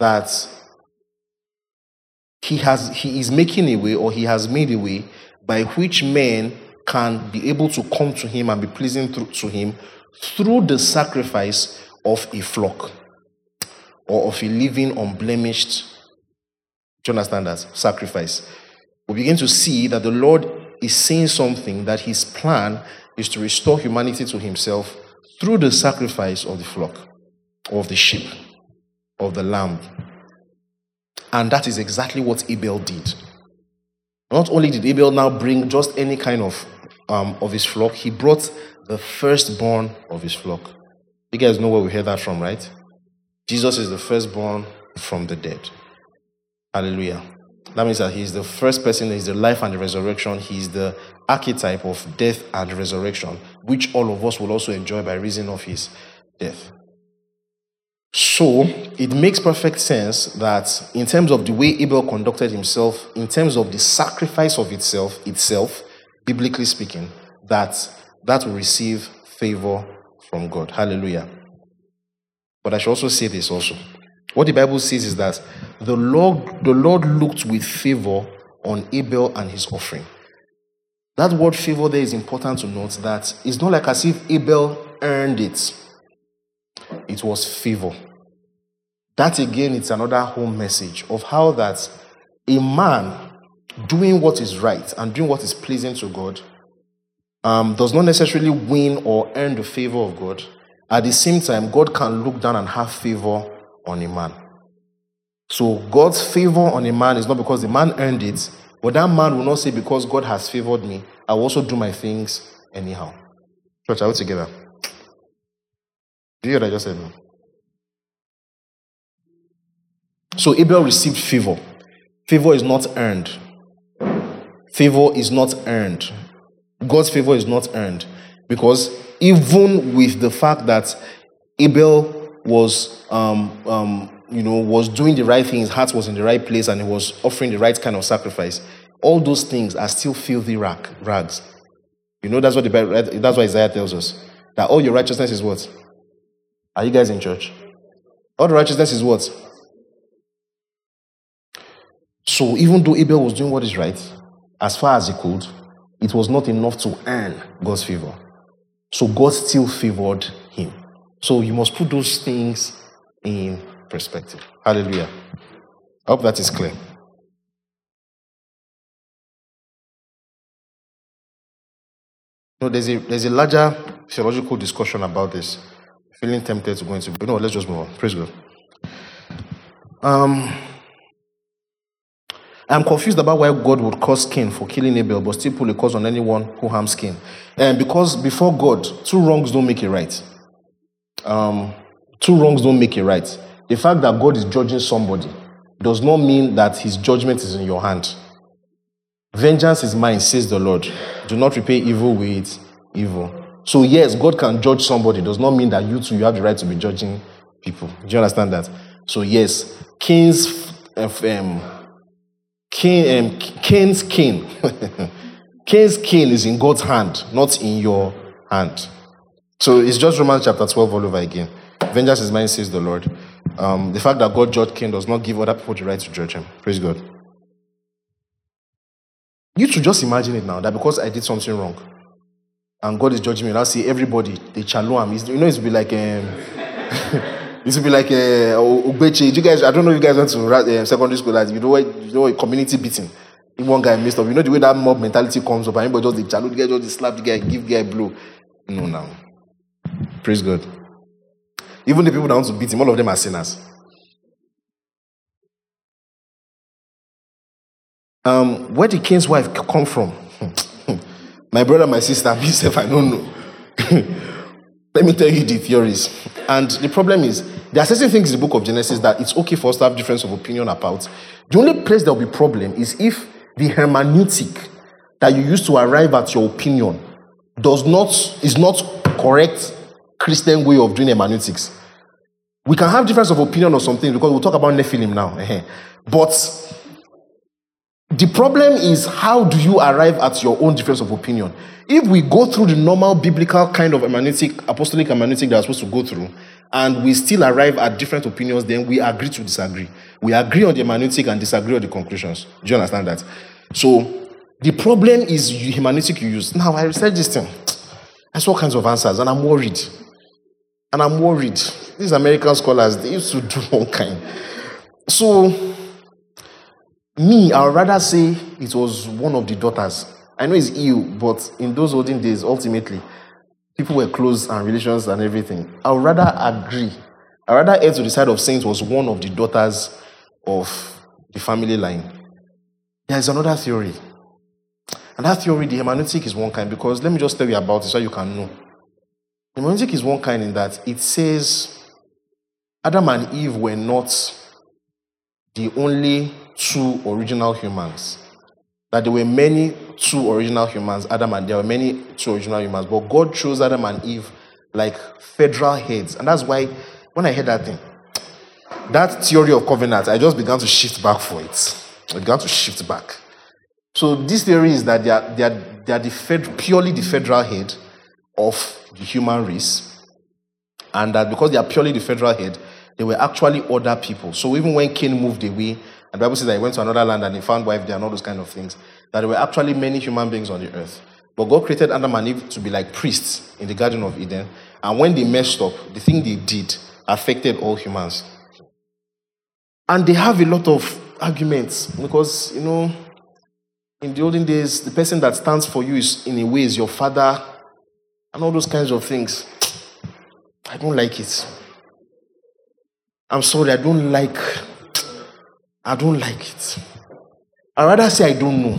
that He has, he is making a way, or he has made a way by which men can be able to come to him and be pleasing through, to him through the sacrifice of a flock or of a living, unblemished, do you understand that, sacrifice. We begin to see that the Lord is saying something, that his plan is to restore humanity to himself through the sacrifice of the flock, or of the sheep. of the lamb. And that is exactly what Abel did. Not only did Abel now bring just any kind of um, of his flock, he brought the firstborn of his flock. You guys know where we hear that from, right? Jesus is the firstborn from the dead. Hallelujah. That means that he is the first person, he is the life and the resurrection. He is the archetype of death and resurrection, which all of us will also enjoy by reason of his death. So, it makes perfect sense that in terms of the way Abel conducted himself, in terms of the sacrifice of itself, itself, biblically speaking, that that will receive favor from God. Hallelujah. But I should also say this also. What the Bible says is that the Lord, the Lord looked with favor on Abel and his offering. That word favor there is important to note, that it's not like as if Abel earned it. It was favor. That again, it's another whole message of how that a man doing what is right and doing what is pleasing to God um, does not necessarily win or earn the favor of God. At the same time, God can look down and have favor on a man. So God's favor on a man is not because the man earned it, but that man will not say, because God has favored me, I will also do my things anyhow. Church, are we together? Do you hear what I just said now? So Abel received favor. Favor is not earned. Favor is not earned. God's favor is not earned. Because even with the fact that Abel was, um, um, you know, was doing the right thing, his heart was in the right place, and he was offering the right kind of sacrifice, all those things are still filthy rag, rags. You know, that's what the Bible, that's what Isaiah tells us. That all your righteousness is what? Are you guys in church? All the righteousness is what? So even though Abel was doing what is right, as far as he could, it was not enough to earn God's favor. So God still favored him. So you must put those things in perspective. Hallelujah. I hope that is clear. No, there's a, there's a larger theological discussion about this. Feeling tempted to go into, but no, let's just move on. Praise God. Um, I'm confused about why God would curse Cain for killing Abel, but still put a curse on anyone who harms Cain. And because before God, two wrongs don't make a right. Um, two wrongs don't make a right. The fact that God is judging somebody does not mean that his judgment is in your hand. Vengeance is mine, says the Lord. Do not repay evil with evil. So yes, God can judge somebody. It does not mean that you too, you have the right to be judging people. Do you understand that? So yes, Cain's um, Cain, um, Cain's Cain, Cain's Cain is in God's hand, not in your hand. So it's just Romans chapter twelve all over again. Vengeance is mine, says the Lord. Um, the fact that God judged Cain does not give other people the right to judge him. Praise God. You should just imagine it now, that because I did something wrong, and God is judging me, and I see everybody, they chaloam. You know, it's be like, um, it's be like uh, Ogbeche. You guys, I don't know if you guys went to uh, secondary school, like, you know, you know, community beating. If one guy messed up, you know the way that mob mentality comes up, and everybody just the chalo, the guy just the slap the guy, give the guy blow. No, no. Praise God. Even the people that want to beat him, all of them are sinners. Um, where did Cain's wife come from? My brother, my sister, myself, I don't know. Let me tell you the theories. And the problem is, there are certain things in the book of Genesis that it's okay for us to have difference of opinion about. The only place there will be problem is if the hermeneutic that you use to arrive at your opinion does not, is not correct Christian way of doing hermeneutics. We can have difference of opinion or something, because we'll talk about Nephilim now. But the problem is, how do you arrive at your own difference of opinion? If we go through the normal biblical kind of hermeneutic, apostolic hermeneutic that we're supposed to go through, and we still arrive at different opinions, then we agree to disagree. We agree on the hermeneutic and disagree on the conclusions. Do you understand that? So, the problem is the hermeneutic you use. Now, I researched this thing. I saw all kinds of answers, and I'm worried. And I'm worried. These American scholars, they used to do all kinds. So, me, I would rather say it was one of the daughters. I know it's ill, but in those olden days, ultimately, people were close and relations and everything. I would rather agree Another heir to the side of saints was one of the daughters of the family line. There is another theory. And that theory, the hermeneutic is one kind, because let me just tell you about it so you can know. The hermeneutic is one kind in that it says Adam and Eve were not the only two original humans. That there were many two original humans, Adam and there were many two original humans, but God chose Adam and Eve like federal heads. And that's why when I heard that thing, that theory of covenant, I just began to shift back for it. I began to shift back. So this theory is that they are, they are, they are the fed, purely the federal head of the human race, and that because they are purely the federal head, they were actually other people. So even when Cain moved away, and the Bible says that he went to another land and he found wife there and all those kind of things, that there were actually many human beings on the earth. But God created Adam and Eve to be like priests in the Garden of Eden, and when they messed up, the thing they did affected all humans. And they have a lot of arguments because, you know, in the olden days, the person that stands for you is, in a way, is your father, and all those kinds of things. I don't like it. I'm sorry, I don't like. I don't like it. I'd rather say I don't know.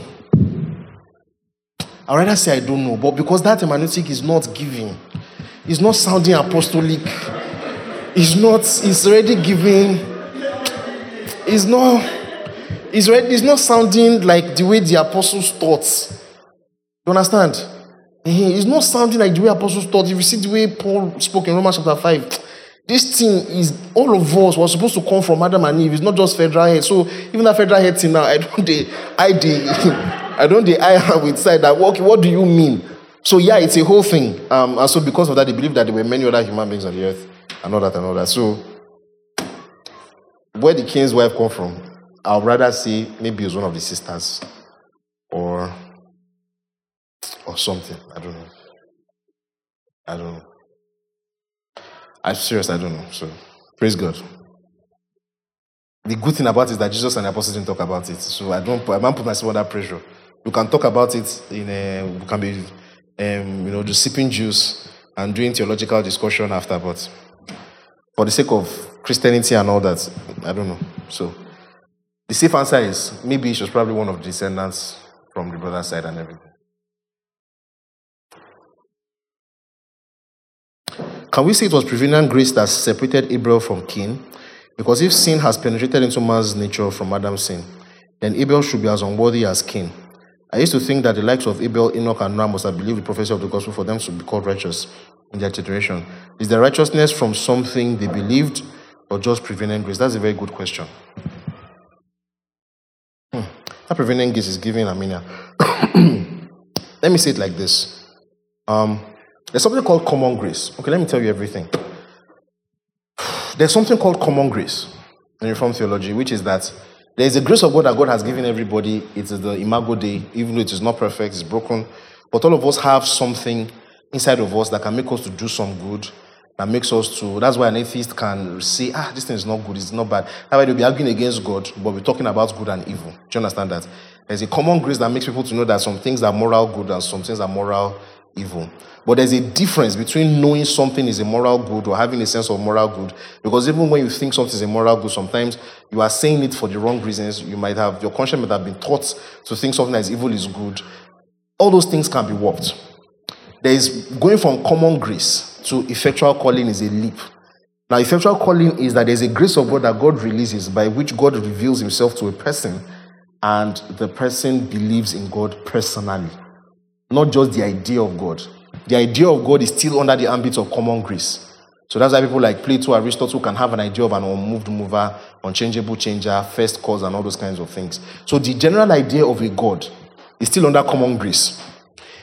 I'd rather say I don't know, but because that hermeneutic is not giving, it's not sounding apostolic. It's not. It's already giving. It's not. It's, right, it's not sounding like the way the apostles taught. You understand? It's not sounding like the way apostles taught. If you see the way Paul spoke in Romans chapter five, this thing is, all of us was supposed to come from Adam and Eve. It's not just federal head. So even that federal head thing now, I don't de- I de- I don't de- I have inside that. What, what do you mean? So yeah, it's a whole thing. Um, and so because of that, they believe that there were many other human beings on the earth, and all that and all that. So where did Cain's wife come from? I'd rather say maybe it was one of the sisters or or something. I don't know. I don't know. I'm serious, I don't know. So, praise God. The good thing about it is that Jesus and the apostles didn't talk about it. So, I don't I don't put myself under pressure. We can talk about it in a, we can be, um, you know, just sipping juice and doing theological discussion after, but for the sake of Christianity and all that, I don't know. So, the safe answer is, maybe she was probably one of the descendants from the brother's side and everything. Can we say it was prevenient grace that separated Abel from Cain? Because if sin has penetrated into man's nature from Adam's sin, then Abel should be as unworthy as Cain. I used to think that the likes of Abel, Enoch, and Noah must have believed the prophecy of the gospel for them to be called righteous in their generation. Is the righteousness from something they believed or just prevenient grace? That's a very good question. That prevenient grace is giving Amina. Let me say it like this. Um, there's something called common grace. Okay, let me tell you everything. There's something called common grace in Reformed theology, which is that there is a grace of God that God has given everybody. It is the Imago Dei, even though it is not perfect, it's broken. But all of us have something inside of us that can make us to do some good, that makes us to... That's why an atheist can say, ah, this thing is not good, it's not bad. That way they'll be arguing against God, but we're talking about good and evil. Do you understand that? There's a common grace that makes people to know that some things are moral good and some things are moral evil. But there's a difference between knowing something is a moral good or having a sense of moral good, because even when you think something is a moral good, sometimes you are saying it for the wrong reasons. You might have... Your conscience might have been taught to think something that is evil is good. All those things can be warped. There is... Going from common grace to effectual calling is a leap. Now, effectual calling is that there's a grace of God that God releases by which God reveals himself to a person, and the person believes in God personally, not just the idea of God. The idea of God is still under the ambit of common grace. So that's why people like Plato, Aristotle can have an idea of an unmoved mover, unchangeable changer, first cause, and all those kinds of things. So the general idea of a God is still under common grace.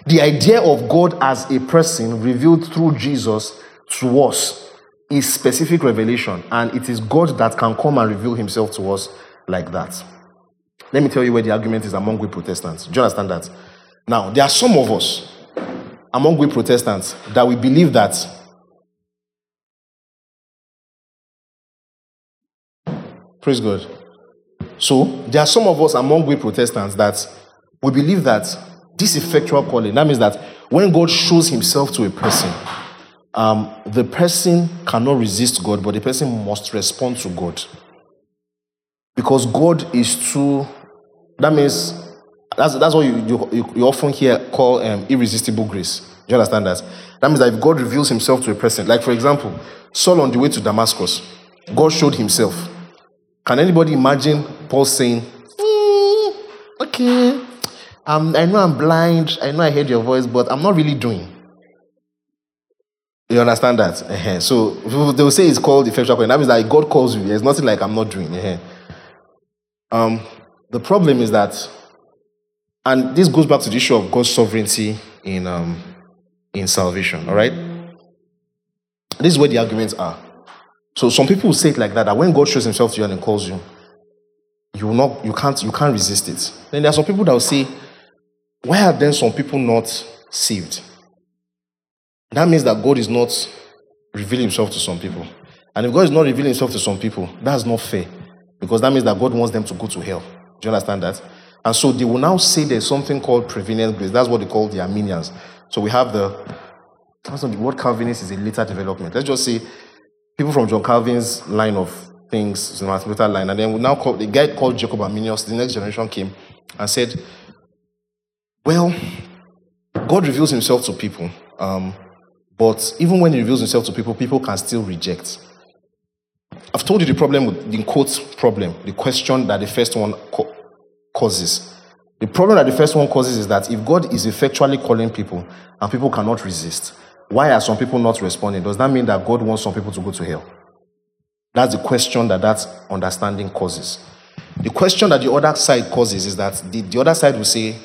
The idea of God as a person revealed through Jesus to us is specific revelation, and it is God that can come and reveal himself to us like that. Let me tell you where the argument is among we Protestants. Do you understand that? Now, there are some of us among we Protestants that we believe that praise God. So, there are some of us among we Protestants that we believe that this effectual calling, that means that when God shows himself to a person, um, the person cannot resist God, but the person must respond to God. Because God is too, that means, that's that's what you, you, you often hear call um, irresistible grace. Do you understand that? That means that if God reveals himself to a person, like for example, Saul on the way to Damascus, God showed himself. Can anybody imagine Paul saying, mm, okay, um, I know I'm blind, I know I heard your voice, but I'm not really doing. You understand that? Uh-huh. So they will say it's called effectual calling. That means that God calls you. There's nothing like I'm not doing. Uh-huh. Um, the problem is that, and this goes back to the issue of God's sovereignty in um, in salvation, all right? This is where the arguments are. So some people will say it like that, that when God shows himself to you and calls you, you will not, you can't, you can't resist it. Then there are some people that will say, why are then some people not saved? That means that God is not revealing himself to some people. And if God is not revealing himself to some people, that's not fair. Because that means that God wants them to go to hell. Do you understand that? And so they will now say there's something called prevenient grace. That's what they call the Arminians. So we have the... Also the word Calvinist is a later development. Let's just say people from John Calvin's line of things, the Luther line, and then we now call... The guy called Jacob Arminius, the next generation came and said, well, God reveals himself to people, um, but even when he reveals himself to people, people can still reject. I've told you the problem with the quotes problem, the question that the first one co- causes. The problem that the first one causes is that if God is effectually calling people and people cannot resist, why are some people not responding? Does that mean that God wants some people to go to hell? That's the question that that understanding causes. The question that the other side causes is that the, the other side will say,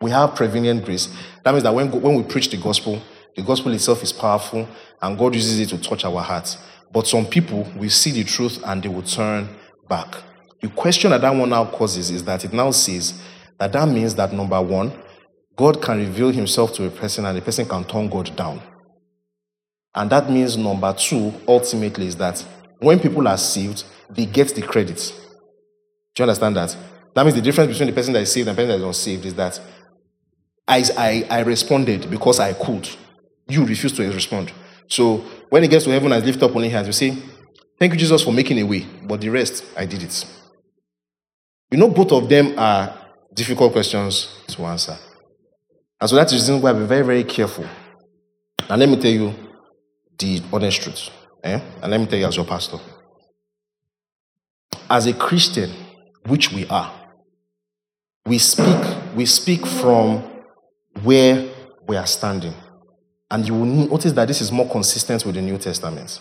we have prevenient grace. That means that when when we preach the gospel, the gospel itself is powerful and God uses it to touch our hearts. But some people will see the truth and they will turn back. The question that that one now causes is that it now says that that means that, number one, God can reveal himself to a person and the person can turn God down. And that means, number two, ultimately, is that when people are saved, they get the credit. Do you understand that? That means the difference between the person that is saved and the person that is unsaved is that I, I, I responded because I could. You refuse to respond. So when it gets to heaven and lift up only hands, you say, thank you, Jesus, for making a way. But the rest, I did it. You know, both of them are difficult questions to answer. And so that's the reason why we're very, very careful. And let me tell you the honest truth. Eh? And let me tell you as your pastor. As a Christian, which we are, we speak, we speak from where we are standing. And you will notice that this is more consistent with the New Testament,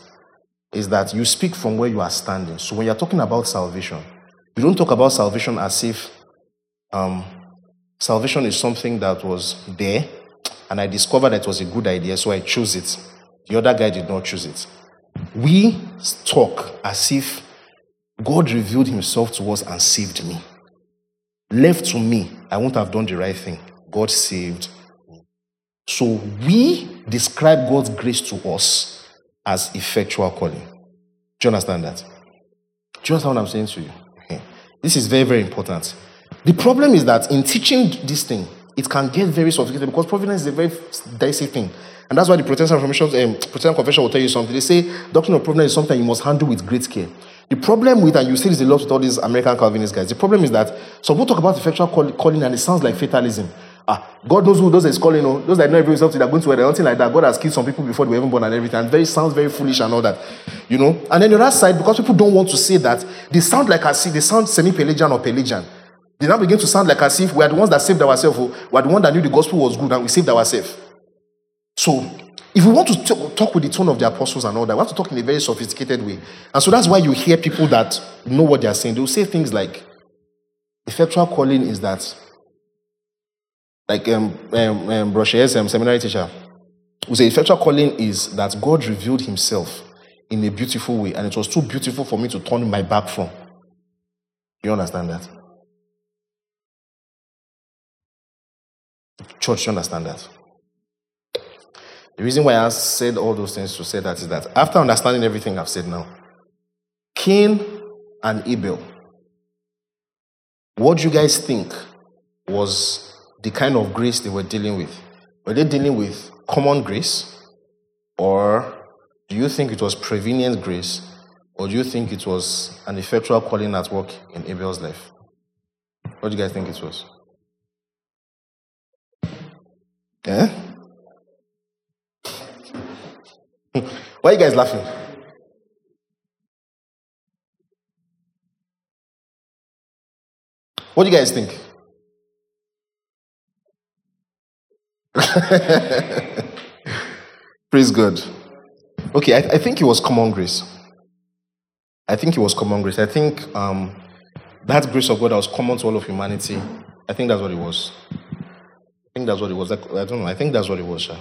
is that you speak from where you are standing. So when you're talking about salvation, you don't talk about salvation as if um, salvation is something that was there, and I discovered that it was a good idea, so I chose it. The other guy did not choose it. We talk as if God revealed himself to us and saved me. Left to me, I wouldn't have done the right thing. God saved me. So we describe God's grace to us as effectual calling. Do you understand that? Do you understand what I'm saying to you? Okay. This is very, very important. The problem is that in teaching this thing, it can get very sophisticated because providence is a very dicey thing. And that's why the Protestant, Reformation, um, Protestant Confession will tell you something. They say, doctrine of providence is something you must handle with great care. The problem with, and you see this a lot with all these American Calvinist guys, the problem is that some people talk about effectual call, calling and it sounds like fatalism. Ah, God knows who those that is calling, on, those that know every result they're going to wear, nothing like that. God has killed some people before they were even born and everything. And very sounds very foolish and all that, you know. And then the other side, because people don't want to say that, they sound like as if they sound semi-Pelagian or Pelagian. They now begin to sound like as if we are the ones that saved ourselves, or we are the ones that knew the gospel was good and we saved ourselves. So, if we want to t- talk with the tone of the apostles and all that, we have to talk in a very sophisticated way. And so that's why you hear people that know what they are saying. They will say things like, effectual calling is that, like um, um, um, Brochier's um, seminary teacher, who say effectual calling is that God revealed himself in a beautiful way, and it was too beautiful for me to turn my back from. You understand that? Church, you understand that? The reason why I said all those things to say that is that after understanding everything I've said now, Cain and Abel, what do you guys think was the kind of grace they were dealing with? Were they dealing with common grace? Or do you think it was prevenient grace, or do you think it was an effectual calling at work in Abel's life? What do you guys think it was? Eh? Why are you guys laughing? What do you guys think? Praise God. Okay, I, th- I think it was common grace. I think it was common grace. I think um, that grace of God that was common to all of humanity, I think that's what it was. I think that's what it was. I don't know. I think that's what it was. Sir.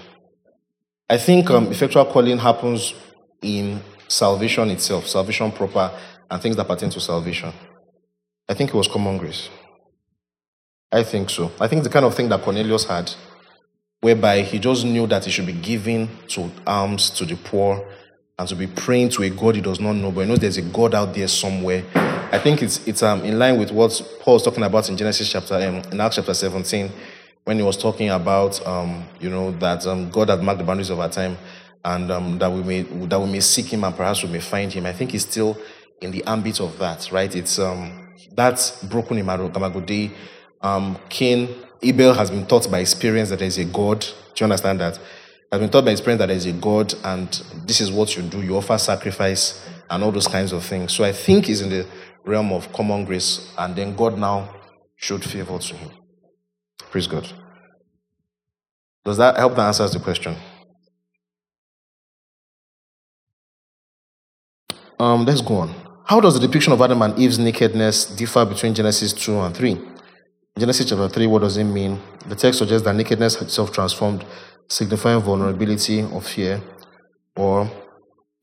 I think um, effectual calling happens in salvation itself, salvation proper, and things that pertain to salvation. I think it was common grace. I think so. I think the kind of thing that Cornelius had, whereby he just knew that he should be giving to alms to the poor and to be praying to a God he does not know, but he knows there's a God out there somewhere. I think it's it's um, in line with what Paul's talking about in Genesis chapter um, in Acts chapter seventeen, when he was talking about um, you know that um, God had marked the boundaries of our time, and um, that we may that we may seek Him and perhaps we may find Him. I think it's still in the ambit of that, right? It's um, that's broken in Marugamagodei. Um, Cain, Abel has been taught by experience that there is a God. Do you understand that? Has been taught by experience that there is a God, and this is what you do. You offer sacrifice and all those kinds of things. So I think it's in the realm of common grace, and then God now showed favor to him. Praise God. Does that help? That answers the question. Um, let's go on. How does the depiction of Adam and Eve's nakedness differ between Genesis two and three? Genesis chapter three, what does it mean? The text suggests that nakedness itself transformed, signifying vulnerability or fear, or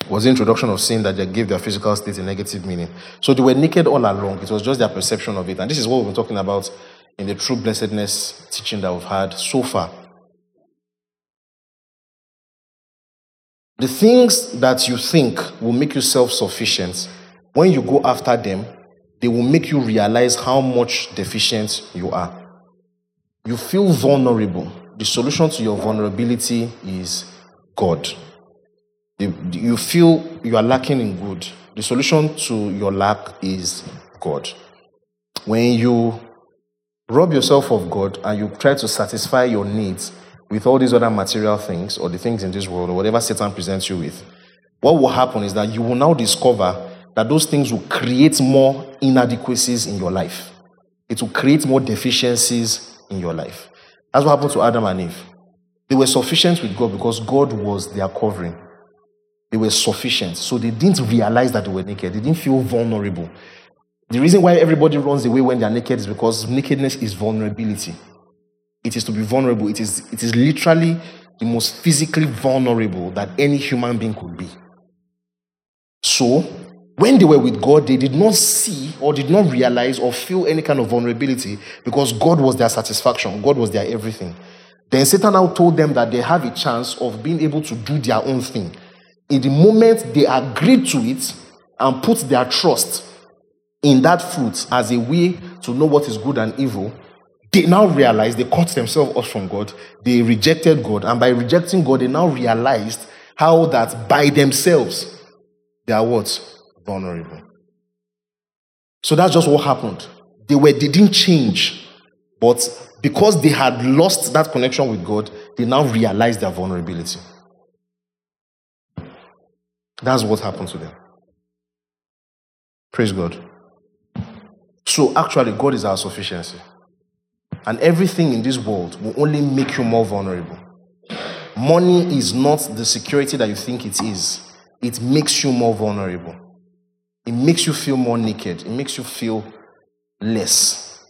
was the introduction of sin that they gave their physical state a negative meaning. So they were naked all along. It was just their perception of it. And this is what we've been talking about in the true blessedness teaching that we've had so far. The things that you think will make you self-sufficient, when you go after them, they will make you realize how much deficient you are. You feel vulnerable. The solution to your vulnerability is God. You feel you are lacking in good. The solution to your lack is God. When you rob yourself of God and you try to satisfy your needs with all these other material things or the things in this world or whatever Satan presents you with, what will happen is that you will now discover that those things will create more inadequacies in your life. It will create more deficiencies in your life. That's what happened to Adam and Eve. They were sufficient with God because God was their covering. They were sufficient. So they didn't realize that they were naked. They didn't feel vulnerable. The reason why everybody runs away when they're naked is because nakedness is vulnerability. It is to be vulnerable. It is, it is literally the most physically vulnerable that any human being could be. So, when they were with God, they did not see or did not realize or feel any kind of vulnerability because God was their satisfaction. God was their everything. Then Satan now told them that they have a chance of being able to do their own thing. In the moment they agreed to it and put their trust in that fruit as a way to know what is good and evil, they now realized they cut themselves off from God. They rejected God. And by rejecting God, they now realized how that by themselves they are what? Vulnerable. So that's just what happened. They were they didn't change, but because they had lost that connection with God, they now realized their vulnerability. That's what happened to them. Praise God. So actually, God is our sufficiency. And everything in this world will only make you more vulnerable. Money is not the security that you think it is. It makes you more vulnerable. It makes you feel more naked. It makes you feel less.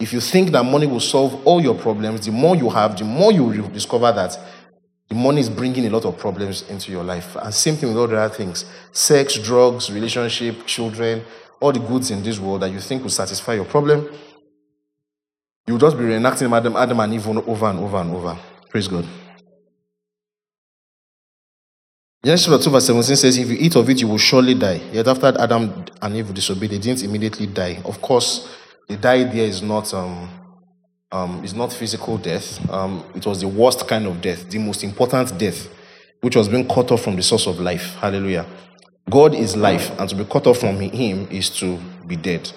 If you think that money will solve all your problems, the more you have, the more you discover that the money is bringing a lot of problems into your life. And same thing with all the other things. Sex, drugs, relationship, children, all the goods in this world that you think will satisfy your problem, you'll just be reenacting Adam, Adam and Eve over and over and over. Praise God. Genesis chapter two verse seventeen says, if you eat of it, you will surely die. Yet after Adam and Eve disobeyed, they didn't immediately die. Of course, the die there is not um, um, is not physical death. Um, it was the worst kind of death, the most important death. which was being cut off from the source of life. Hallelujah. God is life, and to be cut off from him is to be dead.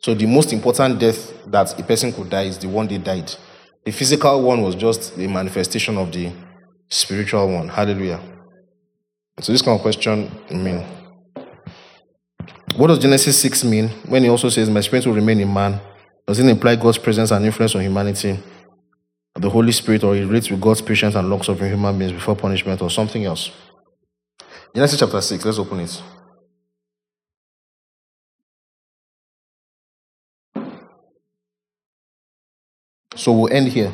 So the most important death that a person could die is the one they died. The physical one was just a manifestation of the spiritual one. Hallelujah. So this kind of question, I mean, what does Genesis six mean when he also says, my spirit will remain in man? Does it imply God's presence and influence on humanity, the Holy Spirit, or it relates with God's patience and long-suffering human beings before punishment, or something else? Genesis chapter six, let's open it. So we'll end here.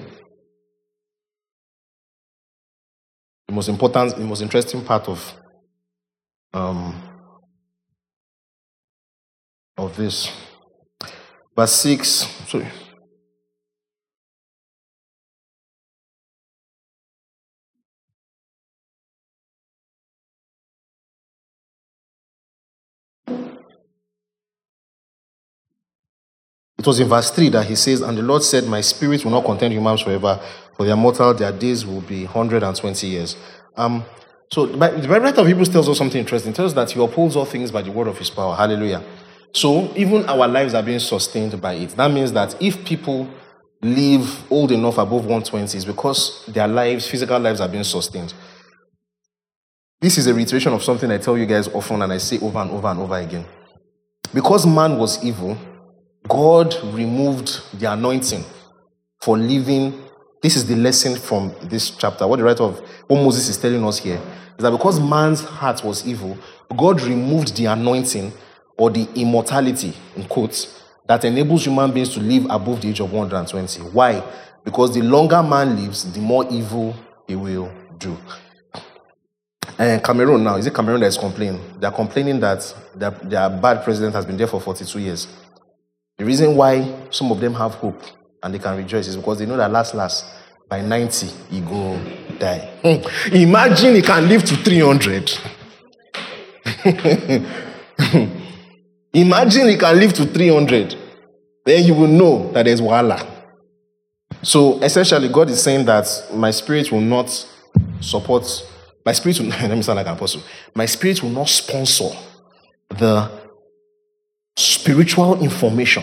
The most important, the most interesting part of um, of this. Verse six, sorry. It was in verse three that he says, and the Lord said, my spirit will not contend with humans forever, for they are mortal, their days will be one hundred twenty years. Um, so the writer of Hebrews tells us something interesting. It tells us that he upholds all things by the word of his power. Hallelujah. So even our lives are being sustained by it. That means that if people live old enough above one hundred twenty, it's because their lives, physical lives, are being sustained. This is a reiteration of something I tell you guys often, and I say over and over and over again. Because man was evil, God removed the anointing for living. This is the lesson from this chapter. What the writer of what Moses is telling us here is that because man's heart was evil, God removed the anointing or the immortality, in quotes, that enables human beings to live above the age of one hundred twenty. Why? Because the longer man lives, the more evil he will do. And Cameroon now, is it Cameroon that is complaining? They are complaining that their, their bad president has been there for forty-two years. The reason why some of them have hope and they can rejoice is because they know that last, last, by ninety, he go die. Imagine he can live to three hundred. Imagine he can live to three hundred. Then you will know that there's wahala. So essentially, God is saying that my spirit will not support, my spirit will, let me sound like an apostle, my spirit will not sponsor the spiritual information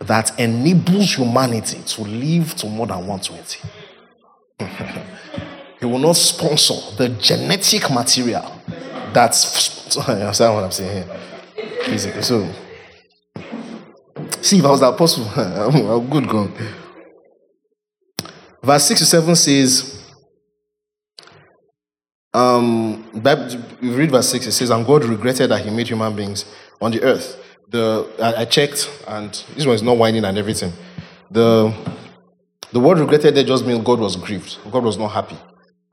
that enables humanity to live to more than one hundred twenty. He will not sponsor the genetic material that's I understand what I'm saying here. Basically, so see if I was the apostle, I'm good gone. Verse six to seven says, um, we read verse six. It says, and God regretted that He made human beings on the earth. The, I checked, and this one is not whining and everything. The the word regretted there just means God was grieved. God was not happy.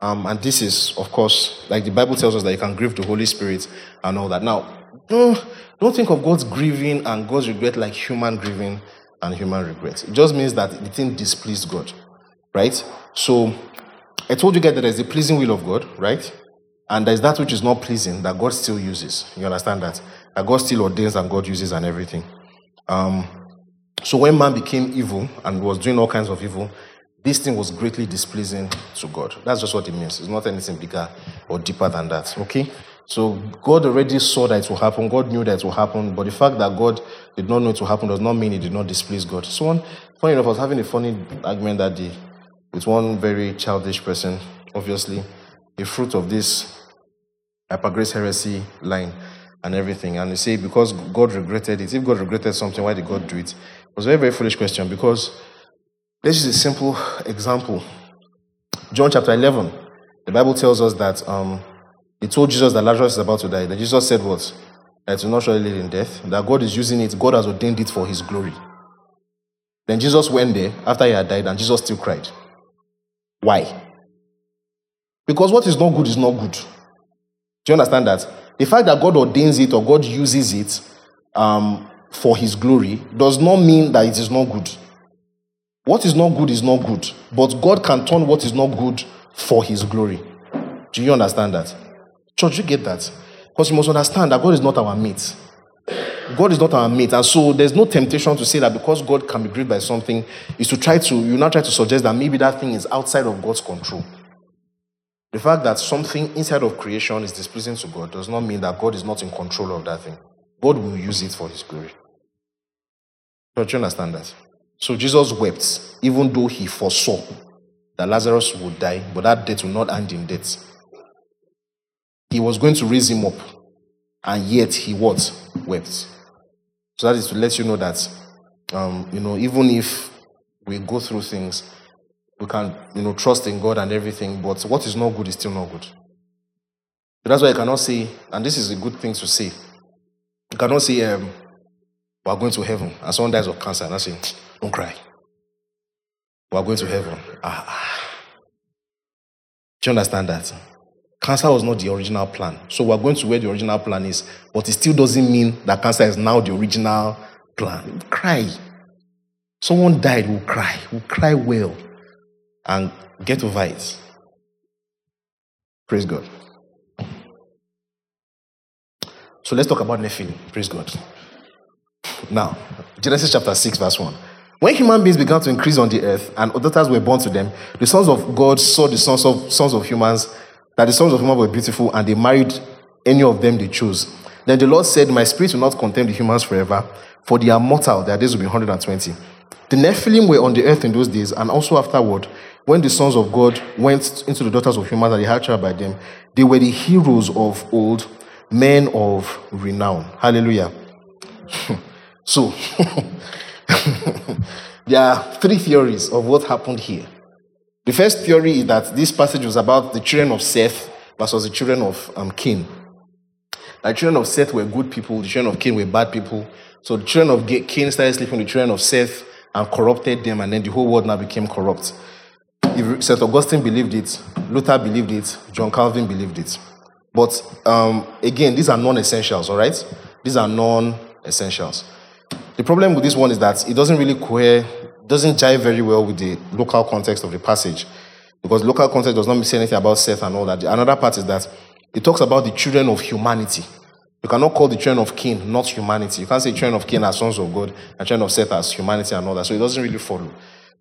Um, and this is, of course, like the Bible tells us that you can grieve the Holy Spirit and all that. Now, don't, don't think of God's grieving and God's regret like human grieving and human regret. It just means that the thing displeased God, right? So, I told you guys that there's a pleasing will of God, right? And there's that which is not pleasing that God still uses. You understand that? That God still ordains and God uses and everything. Um, so when man became evil and was doing all kinds of evil, this thing was greatly displeasing to God. That's just what it means. It's not anything bigger or deeper than that. Okay? So God already saw that it will happen. God knew that it will happen. But the fact that God did not know it will happen does not mean it did not displease God. Someone, funny enough, I was having a funny argument that day with one very childish person, obviously, a fruit of this hypergrace heresy line and everything. And they say, because God regretted it. If God regretted something, why did God do it? It was a very, very foolish question, because this is a simple example. John chapter eleven, the Bible tells us that um, they told Jesus that Lazarus is about to die. That Jesus said what? That it will not surely lead in death. That God is using it. God has ordained it for his glory. Then Jesus went there after he had died, and Jesus still cried. Why? Because what is not good is not good. Do you understand that? The fact that God ordains it or God uses it um, for his glory does not mean that it is not good. What is not good is not good, but God can turn what is not good for his glory. Do you understand that? Church, you get that? Because you must understand that God is not our mate. God is not our mate, and so there's no temptation to say that because God can be grieved by something, is to try to, you now try to suggest that maybe that thing is outside of God's control. The fact that something inside of creation is displeasing to God does not mean that God is not in control of that thing. God will use it for his glory. Don't you understand that? So Jesus wept, even though he foresaw that Lazarus would die, but that death will not end in death. He was going to raise him up, and yet he what? Wept. So that is to let you know that, um, you know, even if we go through things, we can, you know, trust in God and everything, but what is not good is still not good. So that's why I cannot say, and this is a good thing to say, you cannot say, um, we are going to heaven, and someone dies of cancer, and I say, don't cry. We are going to heaven. Ah, ah. Do you understand that? Cancer was not the original plan. So we are going to where the original plan is, but it still doesn't mean that cancer is now the original plan. Cry. Someone died, we'll cry. We'll cry well. And get over it. Praise God. So let's talk about Nephilim. Praise God. Now, Genesis chapter six, verse one. When human beings began to increase on the earth and daughters were born to them, the sons of God saw the sons of sons of humans, that the sons of humans were beautiful, and they married any of them they chose. Then the Lord said, my spirit will not condemn the humans forever, for they are mortal, their days will be one hundred twenty. The Nephilim were on the earth in those days, and also afterward, when the sons of God went into the daughters of humans and they had child by them, they were the heroes of old, men of renown. Hallelujah. So, there are three theories of what happened here. The first theory is that this passage was about the children of Seth versus the children of um, Cain. The children of Seth were good people, the children of Cain were bad people. So the children of Cain started sleeping with the children of Seth and corrupted them, and then the whole world now became corrupt. If Saint Augustine believed it, Luther believed it, John Calvin believed it. But um, again, these are non-essentials, all right? These are non-essentials. The problem with this one is that it doesn't really cohere, doesn't jive very well with the local context of the passage, because local context does not say anything about Seth and all that. Another part is that it talks about the children of humanity. You cannot call the children of Cain not humanity. You can't say children of Cain as sons of God and children of Seth as humanity and all that. So it doesn't really follow,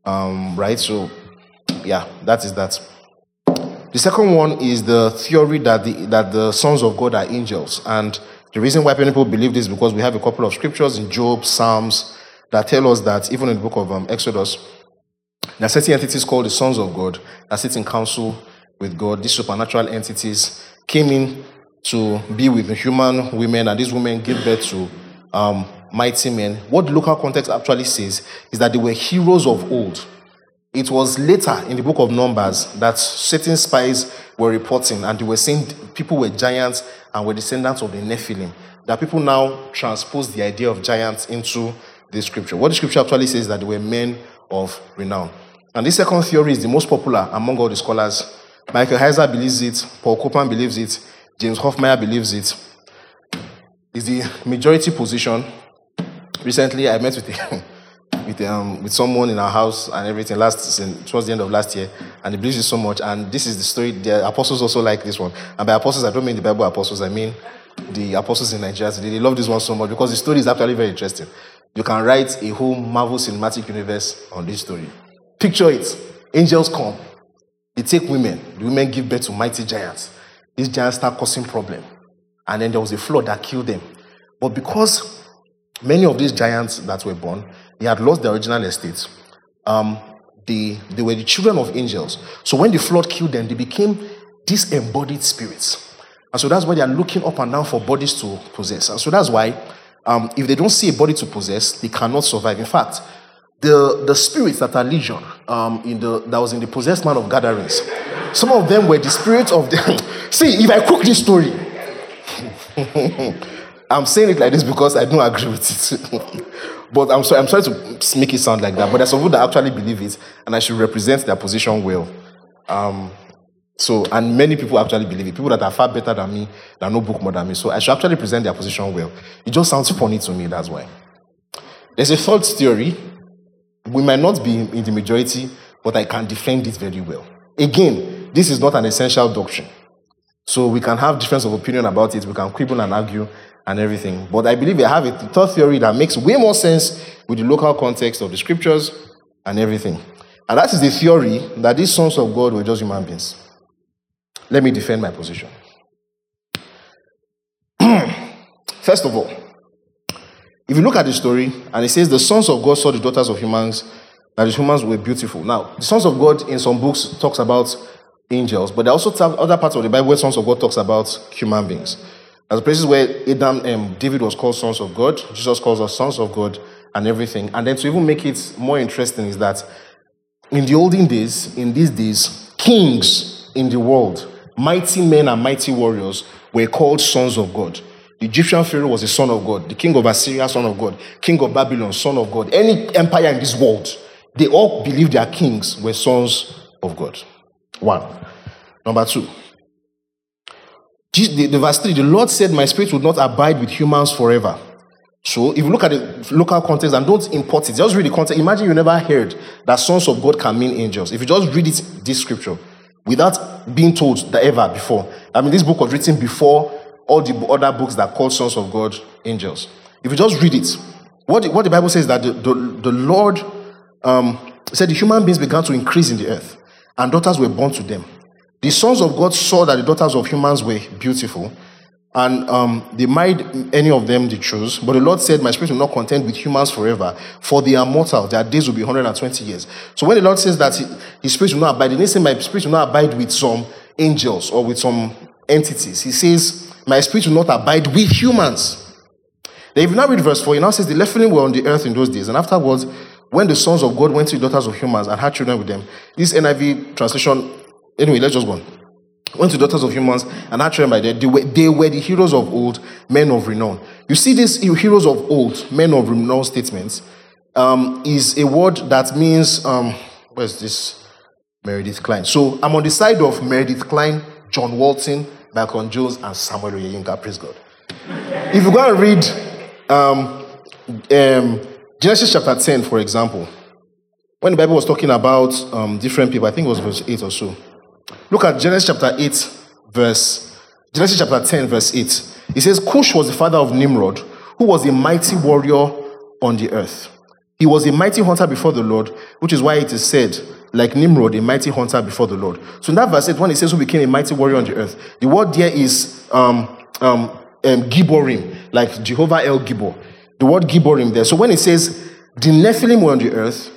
um, right? So, yeah, that is that. The second one is the theory that the that the sons of God are angels. And the reason why people believe this is because we have a couple of scriptures in Job, Psalms, that tell us that even in the book of um, Exodus, there are certain entities called the sons of God that sit in council with God. These supernatural entities came in to be with the human women, and these women gave birth to um, mighty men. What the local context actually says is that they were heroes of old. It was later in the book of Numbers that certain spies were reporting, and they were saying people were giants and were descendants of the Nephilim. That people now transpose the idea of giants into the scripture. What the scripture actually says is that they were men of renown. And this second theory is the most popular among all the scholars. Michael Heiser believes it, Paul Copan believes it, James Hoffmeier believes it. It's the majority position. Recently, I met with a, with, um, with someone in our house and everything last towards the end of last year, and he believes it so much. And this is the story. The apostles also like this one. And by apostles, I don't mean the Bible apostles. I mean the apostles in Nigeria today. They love this one so much because the story is actually very interesting. You can write a whole Marvel Cinematic Universe on this story. Picture it. Angels come. They take women. The women give birth to mighty giants. These giants start causing problems. And then there was a flood that killed them. But because many of these giants that were born, they had lost their original estate. Um, they, they were the children of angels. So when the flood killed them, they became disembodied spirits. And so that's why they are looking up and down for bodies to possess. And so that's why um, if they don't see a body to possess, they cannot survive. In fact, the, the spirits that are legion um, in the, that was in the possessed man of gatherings, some of them were the spirits of the... See, if I cook this story... I'm saying it like this because I don't agree with it. But I'm sorry, I'm sorry to make it sound like that. But there's some people that actually believe it, and I should represent their position well. Um, so, and many people actually believe it. People that are far better than me, that know book more than me. So I should actually present their position well. It just sounds funny to me, that's why. There's a third theory. We might not be in the majority, but I can defend it very well. Again, this is not an essential doctrine. So we can have difference of opinion about it. We can quibble and argue and everything. But I believe I have a third theory that makes way more sense with the local context of the scriptures and everything. And that is the theory that these sons of God were just human beings. Let me defend my position. First of all, if you look at the story, and it says the sons of God saw the daughters of humans, that the humans were beautiful. Now, the sons of God in some books talks about angels, but there are also other parts of the Bible where sons of God talks about human beings. There's places where Adam and David was called sons of God, Jesus calls us sons of God and everything. And then to even make it more interesting is that in the olden days, in these days, kings in the world, mighty men and mighty warriors were called sons of God. The Egyptian Pharaoh was a son of God. The king of Assyria, son of God. King of Babylon, son of God. Any empire in this world, they all believed their kings were sons of God. One. Number two. The, the verse three, the Lord said, my spirit will not abide with humans forever. So if you look at the local context and don't import it, just read the context. Imagine you never heard that sons of God can mean angels. If you just read it, this scripture, without being told that ever before. I mean, this book was written before all the other books that call sons of God angels. If you just read it, what the, what the Bible says that the, the, the Lord um, said the human beings began to increase in the earth, and daughters were born to them. The sons of God saw that the daughters of humans were beautiful, and um, they married any of them they chose. But the Lord said, my spirit will not contend with humans forever, for they are mortal. Their days will be one hundred twenty years. So when the Lord says that his spirit will not abide, he didn't say my spirit will not abide with some angels or with some entities. He says, my spirit will not abide with humans. Now, if you now read verse four, it now says, the Nephilim were on the earth in those days. And afterwards, when the sons of God went to the daughters of humans and had children with them, this N I V translation, anyway, let's just go on. Went to the daughters of humans and had children by them. They were, they were the heroes of old, men of renown. You see, this heroes of old, men of renown statements um, is a word that means, um, where's this? Meredith Kline. So I'm on the side of Meredith Kline, John Walton, Malcolm Jones, and Samuel E. Yinka. Praise God. If you go and read um, um, Genesis chapter ten, for example, when the Bible was talking about um, different people, I think it was verse eight or so. Look at Genesis chapter eight, verse Genesis chapter ten, verse eight. It says, Cush was the father of Nimrod, who was a mighty warrior on the earth. He was a mighty hunter before the Lord, which is why it is said, like Nimrod, a mighty hunter before the Lord. So in that verse, when it says who became a mighty warrior on the earth, the word there is um, um, um, Giborim, like Jehovah El Gibor. The word Giborim there. So when it says the Nephilim were on the earth,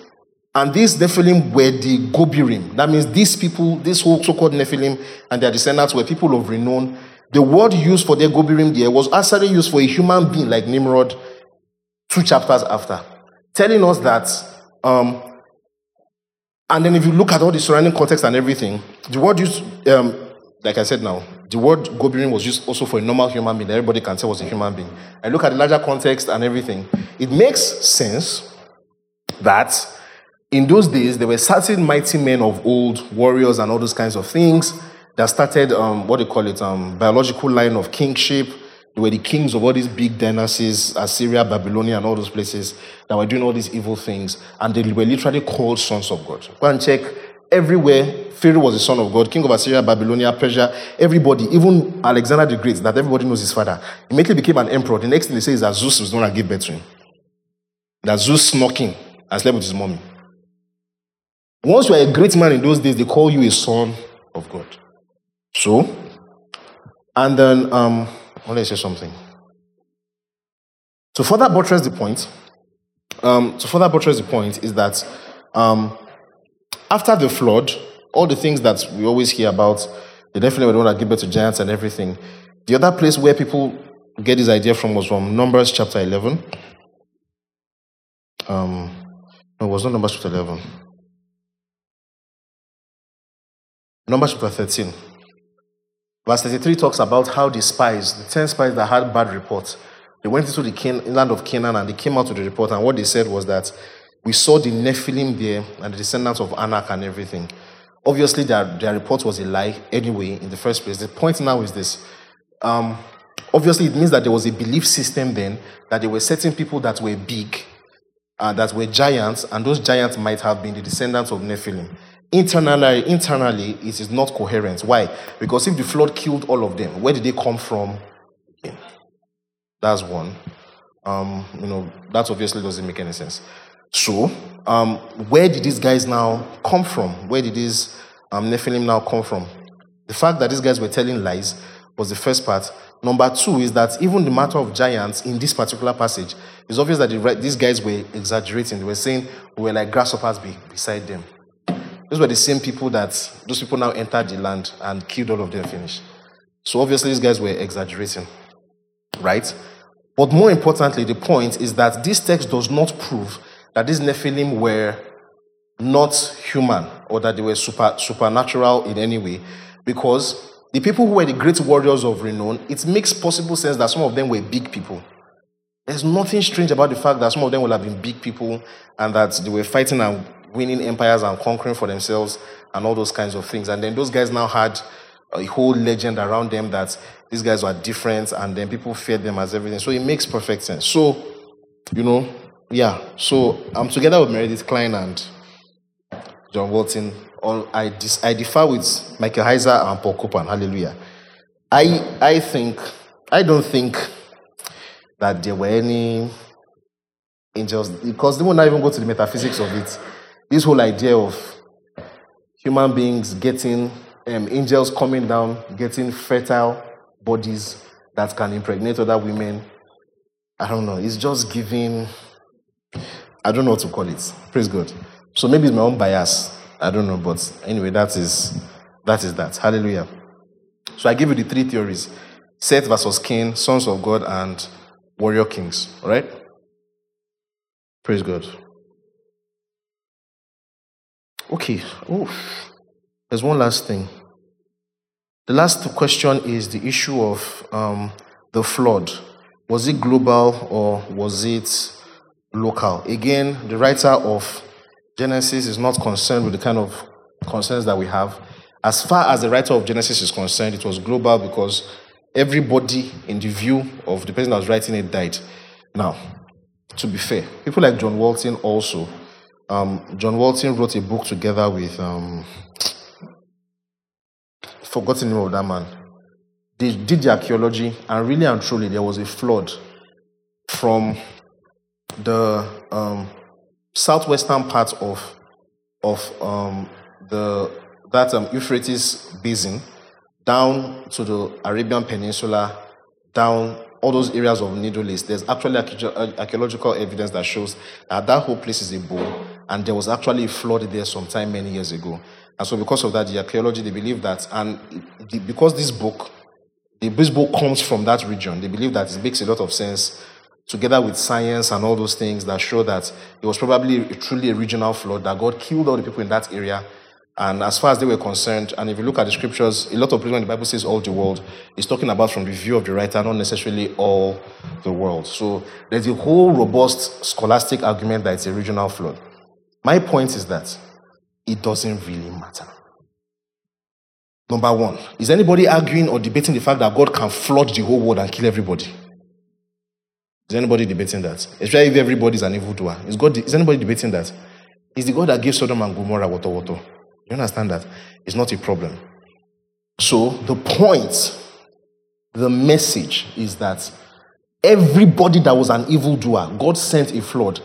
and these Nephilim were the Gobirim, that means these people, this whole so-called Nephilim and their descendants were people of renown. The word used for their Gobirim there was actually used for a human being like Nimrod two chapters after, telling us that um, and then if you look at all the surrounding context and everything, the word used, um, like I said now, the word Gobirim was used also for a normal human being that everybody can tell was a human being. I look at the larger context and everything. It makes sense that in those days, there were certain mighty men of old, warriors and all those kinds of things that started, um, what do you call it, um, biological line of kingship. They were the kings of all these big dynasties, Assyria, Babylonia, and all those places that were doing all these evil things. And they were literally called sons of God. Go and check everywhere. Pharaoh was a son of God. King of Assyria, Babylonia, Persia, everybody, even Alexander the Great, that everybody knows his father, immediately became an emperor. The next thing they say is that Zeus was going to give birth to him. That Zeus snuck in and slept with his mommy. Once you are a great man in those days, they call you a son of God. So, and then, um, I want to say something. To further buttress the point, um, to further buttress the point is that um, after the flood, all the things that we always hear about, they definitely were the one that gave birth to giants and everything. The other place where people get this idea from was from Numbers chapter eleven. Um, no, it was not Numbers chapter eleven. Numbers chapter thirteen. Verse thirty-three talks about how the spies, the ten spies that had bad reports, they went into the Can- land of Canaan and they came out to the report, and what they said was that we saw the Nephilim there and the descendants of Anak and everything. Obviously, their, their report was a lie anyway in the first place. The point now is this. Um, obviously, it means that there was a belief system then that there were certain people that were big, uh, that were giants, and those giants might have been the descendants of Nephilim. Internally, internally, it is not coherent. Why? Because if the flood killed all of them, where did they come from? Yeah. That's one. Um, you know, that obviously doesn't make any sense. So, um, where did these guys now come from? Where did these um, Nephilim now come from? The fact that these guys were telling lies was the first part. Number two is that even the matter of giants in this particular passage, it's obvious that the, these guys were exaggerating. They were saying we were like grasshoppers be, beside them. Those were the same people that, those people now entered the land and killed all of them, finished. So obviously these guys were exaggerating, right? But more importantly, the point is that this text does not prove that these Nephilim were not human or that they were super, supernatural in any way, because the people who were the great warriors of renown, it makes possible sense that some of them were big people. There's nothing strange about the fact that some of them will have been big people and that they were fighting and winning empires and conquering for themselves and all those kinds of things. And then those guys now had a whole legend around them that these guys were different and then people feared them as everything. So it makes perfect sense. So, you know, yeah. So I'm together with Meredith Kline and John Walton. All I, dis, I differ with Michael Heiser and Paul Copan. Hallelujah. I I think, I don't think that there were any angels, because they will not even go to the metaphysics of it. This whole idea of human beings getting, um, angels coming down, getting fertile bodies that can impregnate other women. I don't know. It's just giving, I don't know what to call it. Praise God. So maybe it's my own bias. I don't know, but anyway, that is that is that. Hallelujah. So I give you the three theories: Seth versus Cain, sons of God, and warrior kings. All right? Praise God. Okay. Oh, there's one last thing. The last question is the issue of um, the flood. Was it global or was it local? Again, the writer of Genesis is not concerned with the kind of concerns that we have. As far as the writer of Genesis is concerned, it was global because everybody in the view of the person that was writing it died. Now, to be fair, people like John Walton also. Um, John Walton wrote a book together with, um, forgotten the name of that man. They did the archaeology, and really and truly, there was a flood from the Um, southwestern part of of um, the that um, Euphrates basin down to the Arabian Peninsula, down all those areas of Middle East. There's actually archaeological evidence that shows that that whole place is a bowl, and there was actually a flood there sometime many years ago. And so because of that, the archaeology, they believe that, and because this book, this book comes from that region, they believe that it makes a lot of sense, together with science and all those things that show that it was probably a, truly a regional flood, that God killed all the people in that area. And as far as they were concerned, and if you look at the scriptures, a lot of places when the Bible says all the world, it's talking about from the view of the writer, not necessarily all the world. So there's a whole robust scholastic argument that it's a regional flood. My point is that it doesn't really matter. Number one, is anybody arguing or debating the fact that God can flood the whole world and kill everybody? Is anybody debating that? Especially if everybody's an evildoer. Is God? Is anybody debating that? It's the God that gave Sodom and Gomorrah water, water. You understand that? It's not a problem. So the point, the message is that everybody that was an evildoer, God sent a flood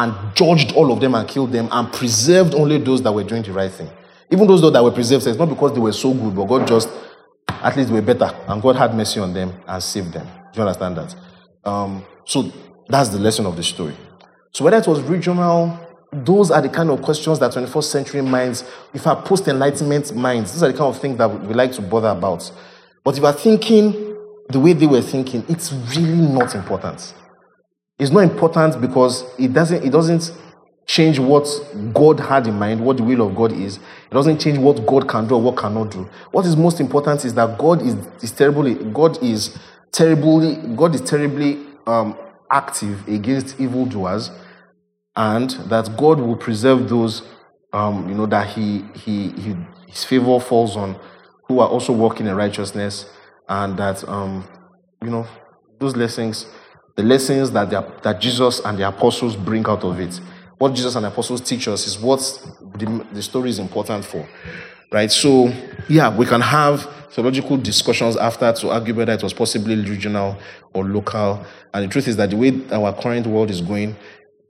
and judged all of them and killed them and preserved only those that were doing the right thing. Even those that were preserved, it's not because they were so good, but God just, at least they were better. And God had mercy on them and saved them. Do you understand that? Um, so that's the lesson of the story. So whether it was regional, those are the kind of questions that twenty-first century minds, if our post-enlightenment minds, these are the kind of things that we like to bother about. But if we're thinking the way they were thinking, it's really not important. It's not important because it doesn't, it doesn't change what God had in mind, what the will of God is. It doesn't change what God can do or what cannot do. What is most important is that God is, is terribly, God is terribly, God is terribly um, active against evildoers, and that God will preserve those, um, you know, that he, he, he his favor falls on, who are also walking in righteousness, and that, um, you know, those lessons, the lessons that, are, that Jesus and the apostles bring out of it. What Jesus and the apostles teach us is what the, the story is important for, right? So, yeah, we can have theological discussions after to argue whether it was possibly regional or local. And the truth is that the way our current world is going,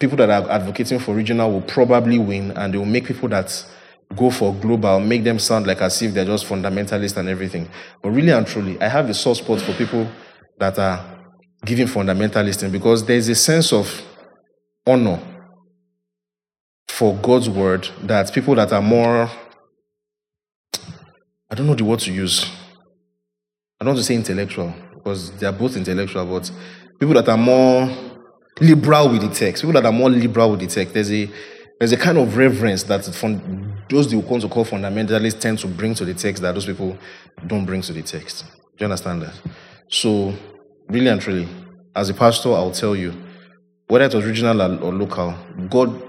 people that are advocating for regional will probably win, and they will make people that go for global, make them sound like as if they're just fundamentalists and everything. But really and truly, I have a soft spot for people that are giving fundamentalism, because there's a sense of honor for God's word that people that are more, I don't know the word to use. I don't want to say intellectual, because they are both intellectual, but people that are more liberal with the text, people that are more liberal with the text, there's a there's a kind of reverence that fun, those you want to call fundamentalists tend to bring to the text that those people don't bring to the text. Do you understand that? So, really and truly, as a pastor, I'll tell you, whether it was regional or, or local, God,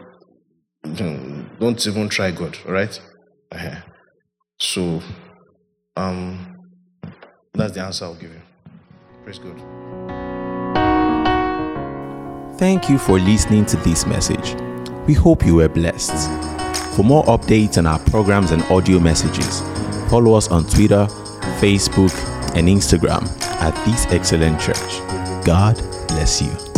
don't even try God, all right? Okay. So, um, that's the answer I'll give you. Praise God. Thank you for listening to this message. We hope you were blessed. For more updates on our programs and audio messages, follow us on Twitter, Facebook, and Instagram at This Excellent Church. God bless you.